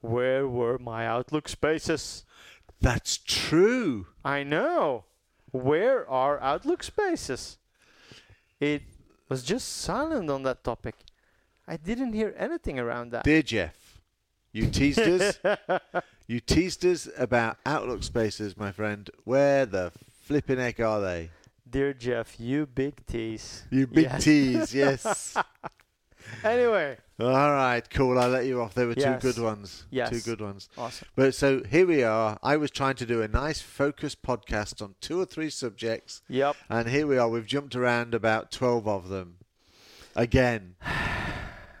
Where were my Outlook Spaces? That's true. I know. Where are Outlook Spaces? It was just silent on that topic. I didn't hear anything around that. Dear Jeff, you teased us. You teased us about Outlook Spaces, my friend. Where the flipping heck are they? Dear Jeff, you big tease. You big tease, yes. Anyway. All right, cool. I'll let you off. There were two good ones. Yes. Two good ones. Awesome. But so here we are. I was trying to do a nice focused podcast on two or three subjects. Yep. And here we are. We've jumped around about 12 of them again.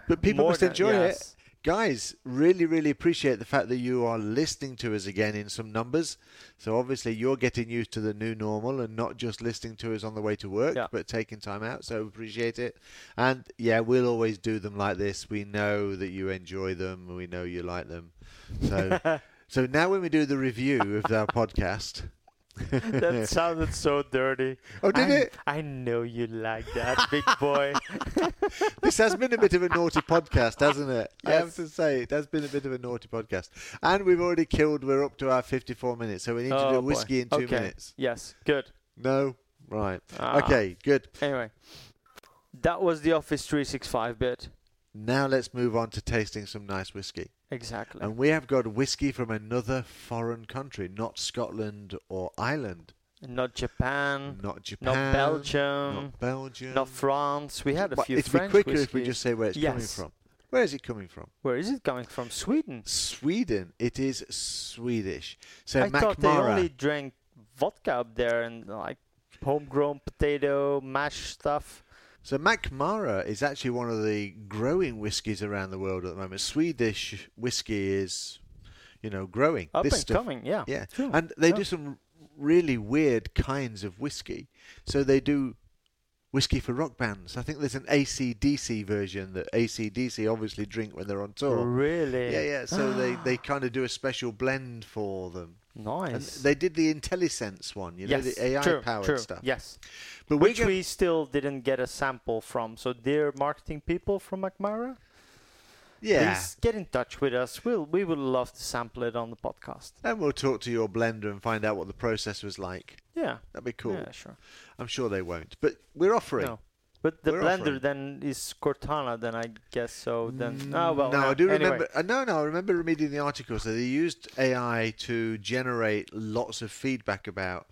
But people must enjoy it. Guys, really, really appreciate the fact that you are listening to us again in some numbers. So obviously you're getting used to the new normal and not just listening to us on the way to work, but taking time out. So appreciate it. And we'll always do them like this. We know that you enjoy them. We know you like them. So now when we do the review of our podcast, That sounded so dirty. Oh, did it? I know you like that, big boy. This has been a bit of a naughty podcast, hasn't it? Yes. I have to say, it has been a bit of a naughty podcast. And we've already killed, we're up to our 54 minutes, so we need to do whiskey in 2 minutes. Yes, good. No? Right. Okay, good. Anyway, that was the Office 365 bit. Now let's move on to tasting some nice whiskey. Exactly. And we have got whiskey from another foreign country, not Scotland or Ireland. Not Japan. Not Japan. Not Belgium. Not Belgium. Not France. We had a few French whiskey. It'd be quicker if we just say where it's coming from. Where is it coming from? Where is it coming from? Sweden. Sweden. It is Swedish. So I thought they only drank vodka up there and like homegrown potato, mash stuff. So Mackmyra is actually one of the growing whiskies around the world at the moment. Swedish whiskey is, you know, growing. Up and coming, yeah. Yeah, true. And they do some really weird kinds of whiskey. So they do whiskey for rock bands. I think there's an ACDC version that ACDC obviously drink when they're on tour. Really? Yeah, yeah. So they kind of do a special blend for them. Nice. And they did the IntelliSense one, you know, the AI-powered stuff. Yes, but which we still didn't get a sample from. So, dear marketing people from Mackmyra, please get in touch with us. We would love to sample it on the podcast. And we'll talk to your blender and find out what the process was like. Yeah. That'd be cool. Yeah, sure. I'm sure they won't. But we're offering. No. But the blender then is Cortana, then I guess so. Then I do remember. I remember reading the article. So they used AI to generate lots of feedback about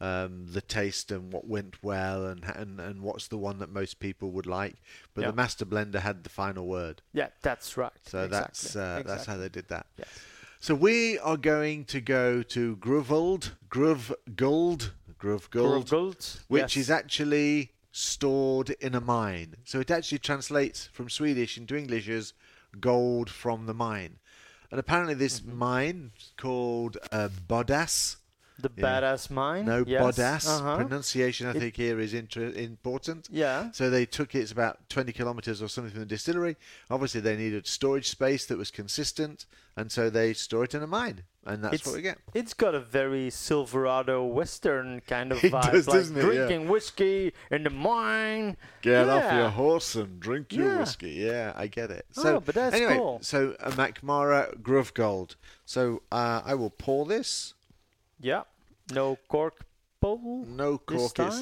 the taste and what went well and what's the one that most people would like. But the master blender had the final word. Yeah, that's right. So that's how they did that. Yes. So we are going to go to Gruvguld, which is actually stored in a mine. So it actually translates from Swedish into English as gold from the mine. And apparently this mine is called Bodås. The badass mine? No, yes. Bodås. Uh-huh. Pronunciation, I think, here is important. Yeah. So they took it's about 20 kilometers or something from the distillery. Obviously, they needed storage space that was consistent, and so they store it in a mine, and that's what we get. It's got a very Silverado Western kind of vibe. It does, doesn't it? Drinking whiskey in the mine. Get off your horse and drink your whiskey. Yeah, I get it. So, but that's cool. So Mackmyra Gruvguld. So I will pour this. Yeah, no cork bowl. No cork. Time,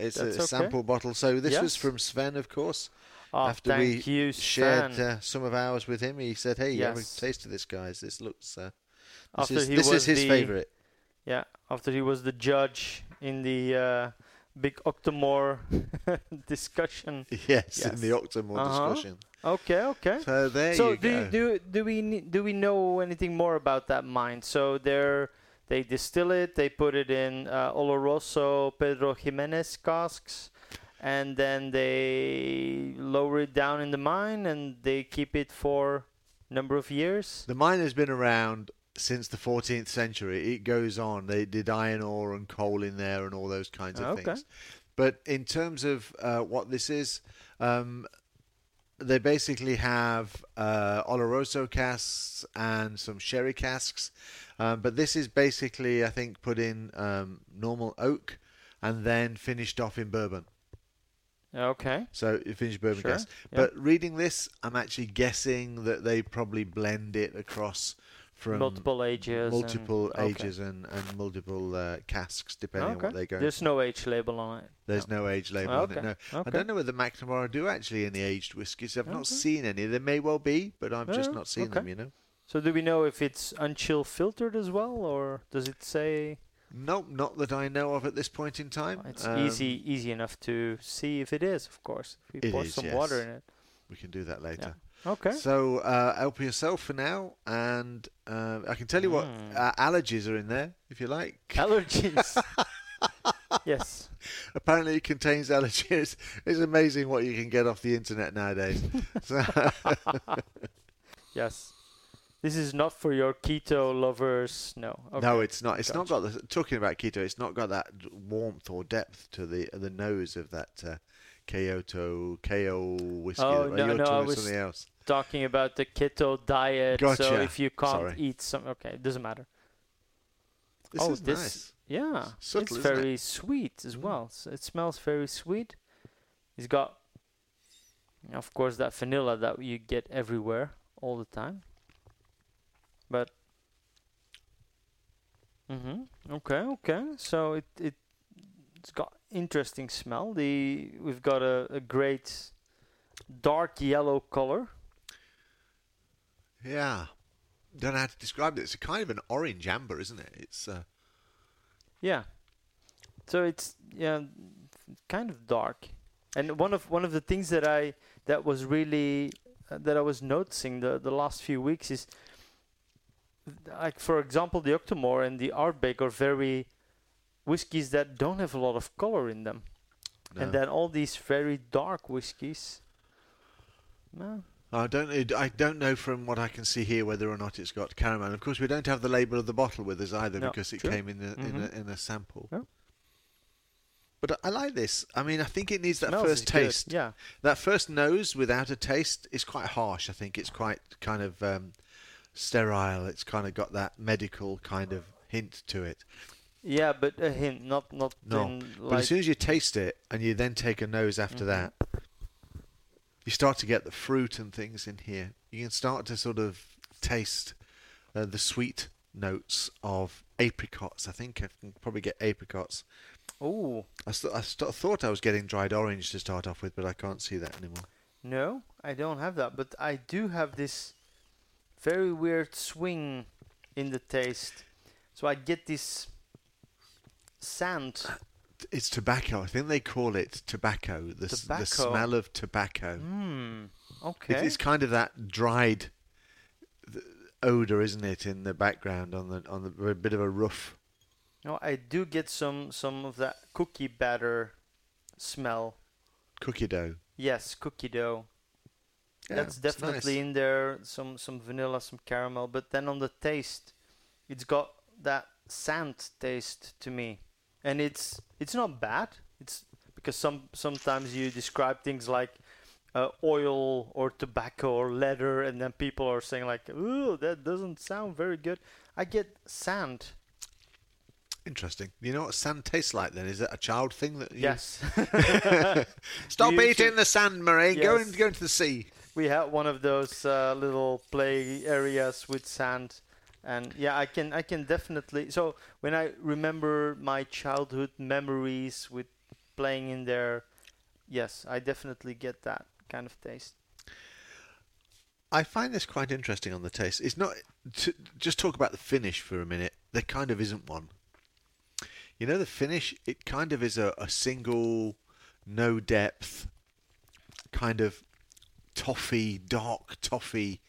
it's a sample bottle. So this was from Sven, of course. After we shared some of ours with him, he said, "Hey, have a taste of this, guys. This looks. This is his favorite." Yeah, after he was the judge in the big Octomore discussion. Yes, in the Octomore discussion. Okay. So there you go. So do we know anything more about that mine? So they're. They distill it. They put it in Oloroso, Pedro Jimenez casks, and then they lower it down in the mine, and they keep it for a number of years. The mine has been around since the 14th century. It goes on. They did iron ore and coal in there and all those kinds of things. But in terms of what this is, they basically have Oloroso casks and some sherry casks. But this is basically, I think, put in normal oak and then finished off in bourbon. Okay. So you finish bourbon gas. Yep. But reading this, I'm actually guessing that they probably blend it across from multiple ages and multiple casks, depending on what they go. There's no age label on it. There's no age label on it, no. Okay. I don't know whether Mackmyra do actually any aged whiskies. I've not seen any. There may well be, but I've just not seen them, you know. So do we know if it's unchill filtered as well, or does it say? Nope, not that I know of at this point in time. It's easy enough to see if it is, of course. If we pour some water in it. We can do that later. Yeah. Okay. So help yourself for now, and I can tell you what allergies are in there, if you like. Allergies? Yes. Apparently it contains allergies. It's amazing what you can get off the internet nowadays. Yes. This is not for your keto lovers, no. Okay. No, it's not. It's not got. Talking about keto, it's not got that warmth or depth to the nose of that KO whiskey. Oh no, I was something else. Talking about the keto diet. Gotcha. So if you can't eat something, okay, it doesn't matter. This is nice. Yeah, subtle, it's very sweet as well. So it smells very sweet. It's got, of course, that vanilla that you get everywhere all the time. But okay. So it's got interesting smell. We've got a great dark yellow color. Yeah, don't know how to describe it. It's a kind of an orange amber, isn't it? It's yeah. So it's kind of dark. And one of the things that I was noticing the last few weeks is, like, for example, the Octomore and the Artback are very whiskies that don't have a lot of color in them. No. And then all these very dark whiskies. No. I don't know from what I can see here whether or not it's got caramel. Of course, we don't have the label of the bottle with us either, because it came in a sample. Yeah. But I like this. I mean, I think it needs that first taste. Yeah. That first nose without a taste is quite harsh. I think it's quite kind of sterile. It's kind of got that medical kind of hint to it. Yeah, but a hint, not. No. But as soon as you taste it, and you then take a nose after that, you start to get the fruit and things in here. You can start to sort of taste the sweet notes of apricots. I think I can probably get apricots. Oh, I thought I was getting dried orange to start off with, but I can't see that anymore. No, I don't have that, but I do have this very weird swing in the taste. So I get this sand. It's tobacco. I think they call it tobacco. The smell of tobacco. Okay. It's kind of that dried odor, isn't it, in the background on the bit of a roof. No, I do get some of that cookie batter smell. Cookie dough. Yes, cookie dough. Yeah, that's definitely nice. In there. Some vanilla, some caramel, but then on the taste, it's got that sand taste to me. And it's not bad. It's because sometimes you describe things like oil or tobacco or leather, and then people are saying like, "Ooh, that doesn't sound very good." I get sand. Interesting. You know what sand tastes like then? Is it a child thing that? Yes. Stop eating the sand, Marie. Yes. Go into the sea. We had one of those little play areas with sand. And yeah, I can definitely. So when I remember my childhood memories with playing in there, yes, I definitely get that kind of taste. I find this quite interesting on the taste. It's not to just talk about the finish for a minute. There kind of isn't one. You know, the finish, it kind of is a single, no depth, kind of toffee, dark toffee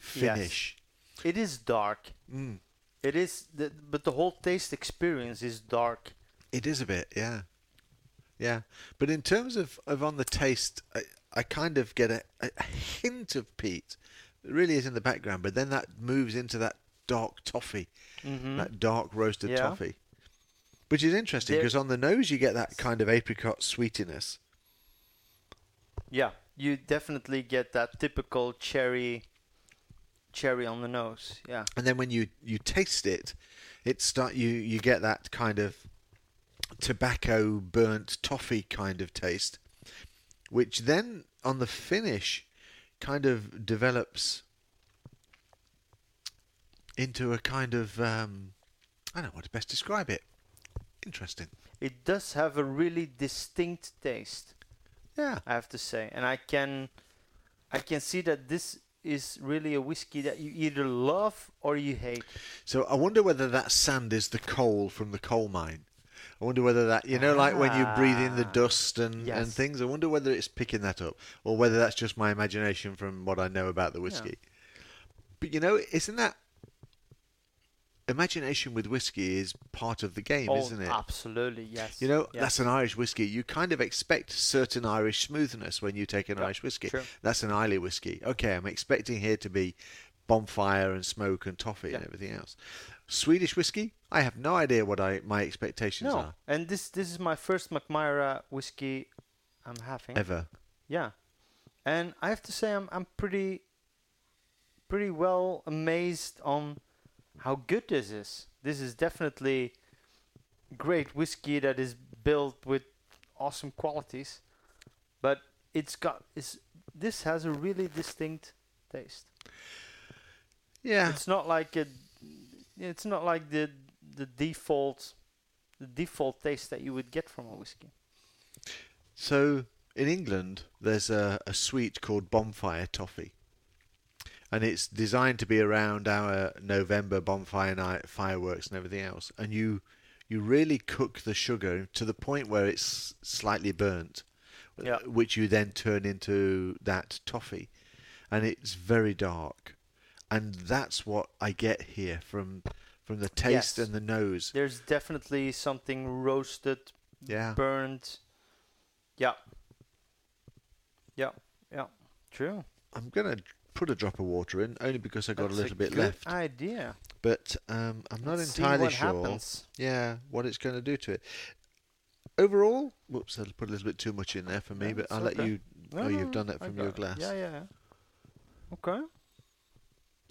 finish. Yes. It is dark. Mm. It is, but the whole taste experience is dark. It is a bit, yeah. Yeah. But in terms of on the taste, I kind of get a hint of peat. It really is in the background, but then that moves into that dark toffee, that dark roasted toffee. Which is interesting, because on the nose you get that kind of apricot sweetiness. Yeah, you definitely get that typical cherry on the nose, yeah. And then when you taste it, you get that kind of tobacco burnt toffee kind of taste, which then on the finish kind of develops into a kind of I don't know how to best describe it. Interesting. It does have a really distinct taste. Yeah, I have to say, and I can see that this is really a whiskey that you either love or you hate. So I wonder whether that sand is the coal from the coal mine. I wonder whether that, like when you breathe in the dust and things, I wonder whether it's picking that up or whether that's just my imagination from what I know about the whiskey. Yeah. But, isn't that imagination with whiskey is part of the game, isn't it? Absolutely, yes. That's an Irish whiskey. You kind of expect certain Irish smoothness when you take an Irish whiskey. True. That's an Islay whiskey. Okay, I'm expecting here to be bonfire and smoke and toffee and everything else. Swedish whiskey, I have no idea what my expectations are. And this is my first Mackmyra whiskey I'm having. Ever. Yeah. And I have to say I'm pretty well amazed on how good this is. This is definitely great whiskey that is built with awesome qualities, but this has a really distinct taste. Yeah, it's not like the default taste that you would get from a whiskey. So in England, there's a sweet called Bonfire Toffee, and it's designed to be around our November bonfire night fireworks and everything else. And you really cook the sugar to the point where it's slightly burnt, which you then turn into that toffee, and it's very dark. And that's what I get here from the taste and the nose. There's definitely something roasted, burnt. Yeah. True. I'm going to put a drop of water in, only because I got a little bit left. That's a good idea. But I'm not entirely sure what it's going to do to it. Overall, whoops, I put a little bit too much in there for me, but I'll let you... No, you've done that from your glass. Yeah. Okay.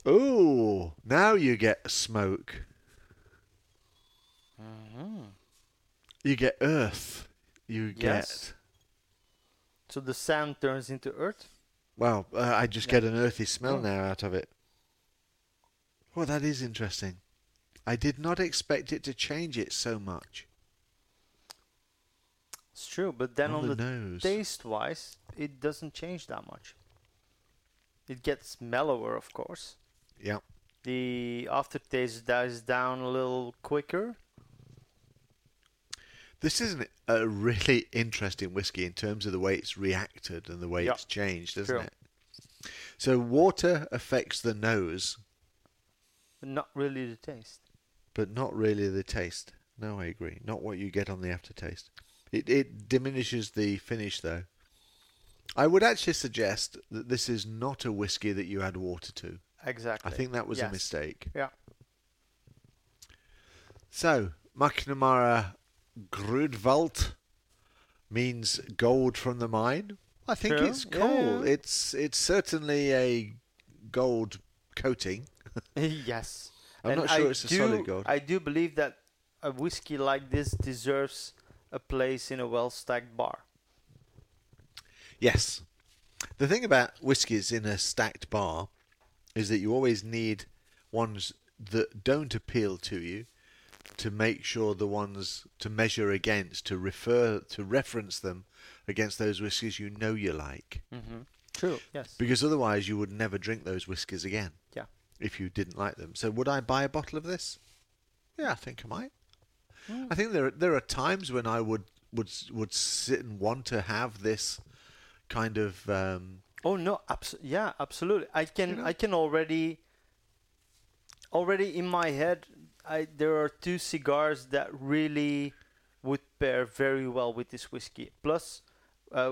Oh, now you get smoke. Mm-hmm. You get earth. You get... So the sand turns into earth? Well, I just get an earthy smell now out of it. Oh, that is interesting. I did not expect it to change it so much. It's true, but then on the taste-wise, it doesn't change that much. It gets mellower, of course. Yeah. The aftertaste dies down a little quicker. This is a really interesting whiskey in terms of the way it's reacted and the way it's changed, isn't it? So water affects the nose. But not really the taste. No, I agree. Not what you get on the aftertaste. It diminishes the finish, though. I would actually suggest that this is not a whiskey that you add water to. Exactly. I think that was a mistake. Yeah. So, Mackmyra Gruvguld means gold from the mine. I think it's cool. Yeah. It's certainly a gold coating. Yes. I'm not sure it's a solid gold. I do believe that a whiskey like this deserves a place in a well-stacked bar. Yes. The thing about whiskies in a stacked bar is that you always need ones that don't appeal to you to make sure the ones to measure against, to reference them against those whiskies you know you like. Mm-hmm. True, yes. Because otherwise you would never drink those whiskies again if you didn't like them. So would I buy a bottle of this? Yeah, I think I might. Mm. I think there are times when I would sit and want to have this kind of... absolutely. I can already in my head... there are two cigars that really would pair very well with this whiskey. Plus,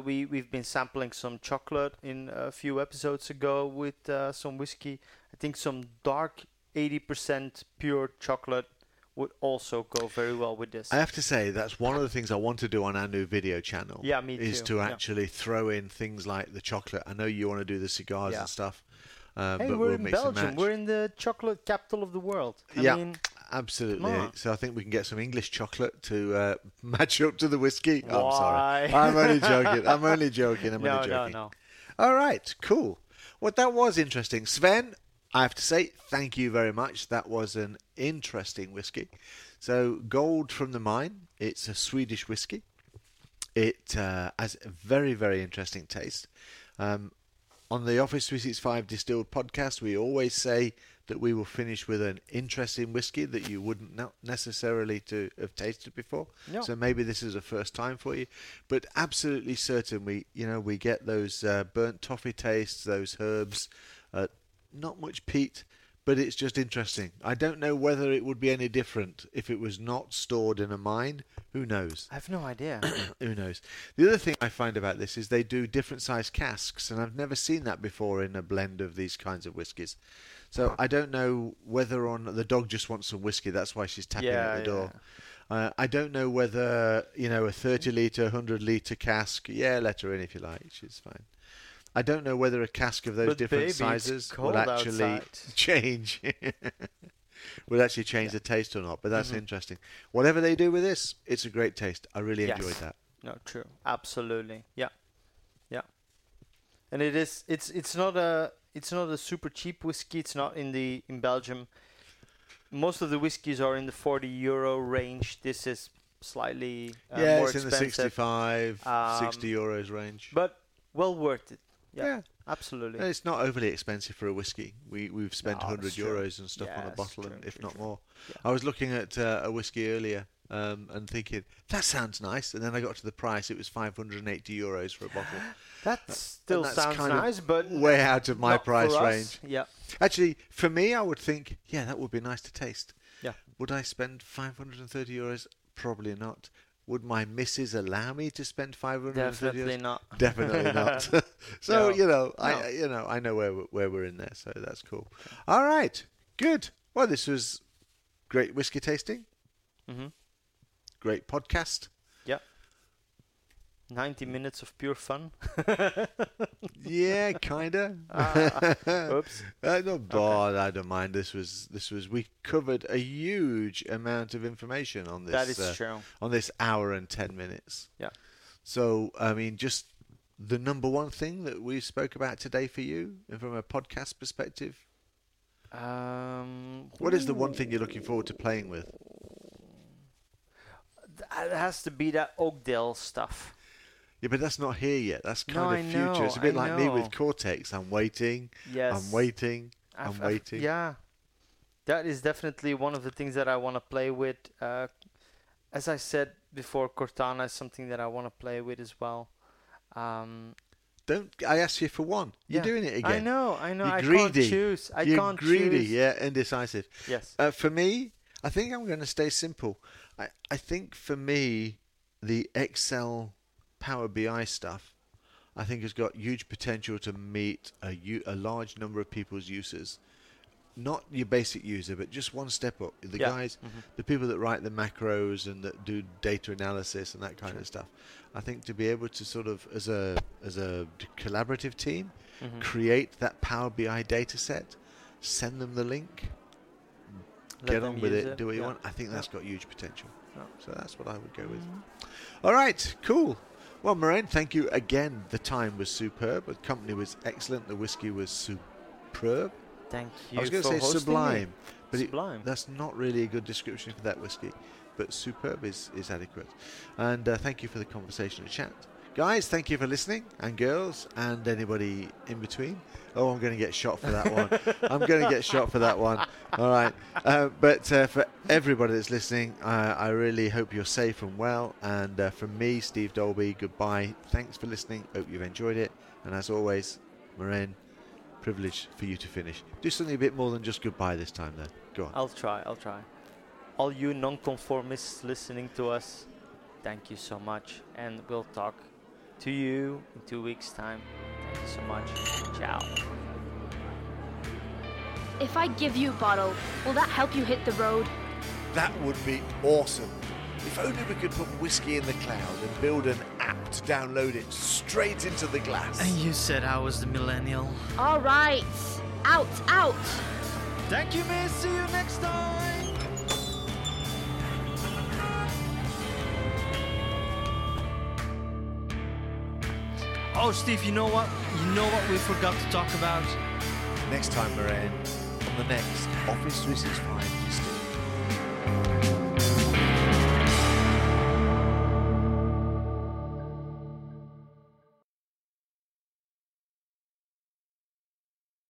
we've been sampling some chocolate in a few episodes ago with some whiskey. I think some dark 80% pure chocolate would also go very well with this. I have to say, that's one of the things I want to do on our new video channel. Yeah, me too. Is to actually throw in things like the chocolate. I know you want to do the cigars and stuff. Hey, but we're in Belgium. We're in the chocolate capital of the world. I mean, absolutely. So I think we can get some English chocolate to match up to the whiskey. Oh, I'm sorry. I'm only joking. No. All right. Cool. Well, that was interesting. Sven, I have to say, thank you very much. That was an interesting whiskey. So gold from the mine. It's a Swedish whiskey. It has a very, very interesting taste. On the Office 365 Distilled podcast, we always say that we will finish with an interesting whiskey that you wouldn't necessarily to have tasted before. No. So maybe this is a first time for you, but absolutely certain we get those burnt toffee tastes, those herbs, not much peat, but it's just interesting. I don't know whether it would be any different if it was not stored in a mine. Who knows? I have no idea. Who knows? The other thing I find about this is they do different size casks, and I've never seen that before in a blend of these kinds of whiskies. So I don't know whether the dog just wants some whiskey. That's why she's tapping at the door. I don't know whether, a 30-litre, 100-litre cask. Yeah, let her in if you like. She's fine. I don't know whether a cask of those different sizes will actually change. would actually change the taste or not. But that's interesting. Whatever they do with this, it's a great taste. I really enjoyed that. No, true. Absolutely. Yeah. Yeah. And it is, it's not a super cheap whiskey. It's not in Belgium. Most of the whiskeys are in the 40 euro range. This is slightly more expensive. Yeah, it's in the 65, 60 euros range. But well worth it. Yeah, absolutely. And it's not overly expensive for a whiskey. We've spent 100 euros and stuff on a bottle, and if not more. Yeah. I was looking at a whiskey earlier and thinking, that sounds nice. And then I got to the price. It was 580 euros for a bottle. That still sounds nice, but... way out of my price range. Yeah. Actually, for me, I would think, that would be nice to taste. Yeah. Would I spend 530 euros? Probably not. Would my missus allow me to spend 530? Definitely not. Definitely not. So, I know where we're in there, so that's cool. Okay. All right. Good. Well, this was great whiskey tasting. Mm-hmm. Great podcast. Yeah. 90 minutes of pure fun. Yeah, kinda. Oops. I don't mind. This was. We covered a huge amount of information on this. That is true. On this hour and 10 minutes. Yeah. So I mean, just the number one thing that we spoke about today for you, and from a podcast perspective. What is the one thing you're looking forward to playing with? It has to be that Oakdale stuff. Yeah, but that's not here yet. That's kind of future. It's a bit like me with Cortex. I'm waiting. Yes. I'm waiting. Yeah. That is definitely one of the things that I want to play with. As I said before, Cortana is something that I want to play with as well. I asked you for one. You're doing it again. I know. You're greedy. I can't choose. You're greedy, yeah, indecisive. Yes. For me, I think I'm going to stay simple. I think for me, the Excel Power BI stuff, I think has got huge potential to meet a large number of people's users. Not your basic user, but just one step up. The guys, the people that write the macros and that do data analysis and that kind of stuff. I think to be able to sort of, as a collaborative team, create that Power BI data set, send them the link, get on with it, do what you want. I think that's got huge potential. So that's what I would go with. All right, cool. Well, Maureen, thank you again. The time was superb. The company was excellent. The whiskey was superb. Thank you. I was going to say sublime, but that's not really a good description for that whiskey. But superb is adequate. And thank you for the conversation and chat. Guys, thank you for listening, and girls, and anybody in between. Oh, I'm going to get shot for that one. All right. But for everybody that's listening, I really hope you're safe and well. And from me, Steve Dolby, goodbye. Thanks for listening. Hope you've enjoyed it. And as always, Maureen, privilege for you to finish. Do something a bit more than just goodbye this time, then. Go on. I'll try. All you nonconformists listening to us, thank you so much. And we'll talk to you in 2 weeks' time. Thank you so much. Ciao. If I give you a bottle, will that help you hit the road? That would be awesome. If only we could put whiskey in the cloud and build an app to download it straight into the glass. And you said I was the millennial. All right. Out. Thank you, miss. See you next time. Oh, Steve, you know what we forgot to talk about? Next time, Maureen, on the next Office 365 Distilled.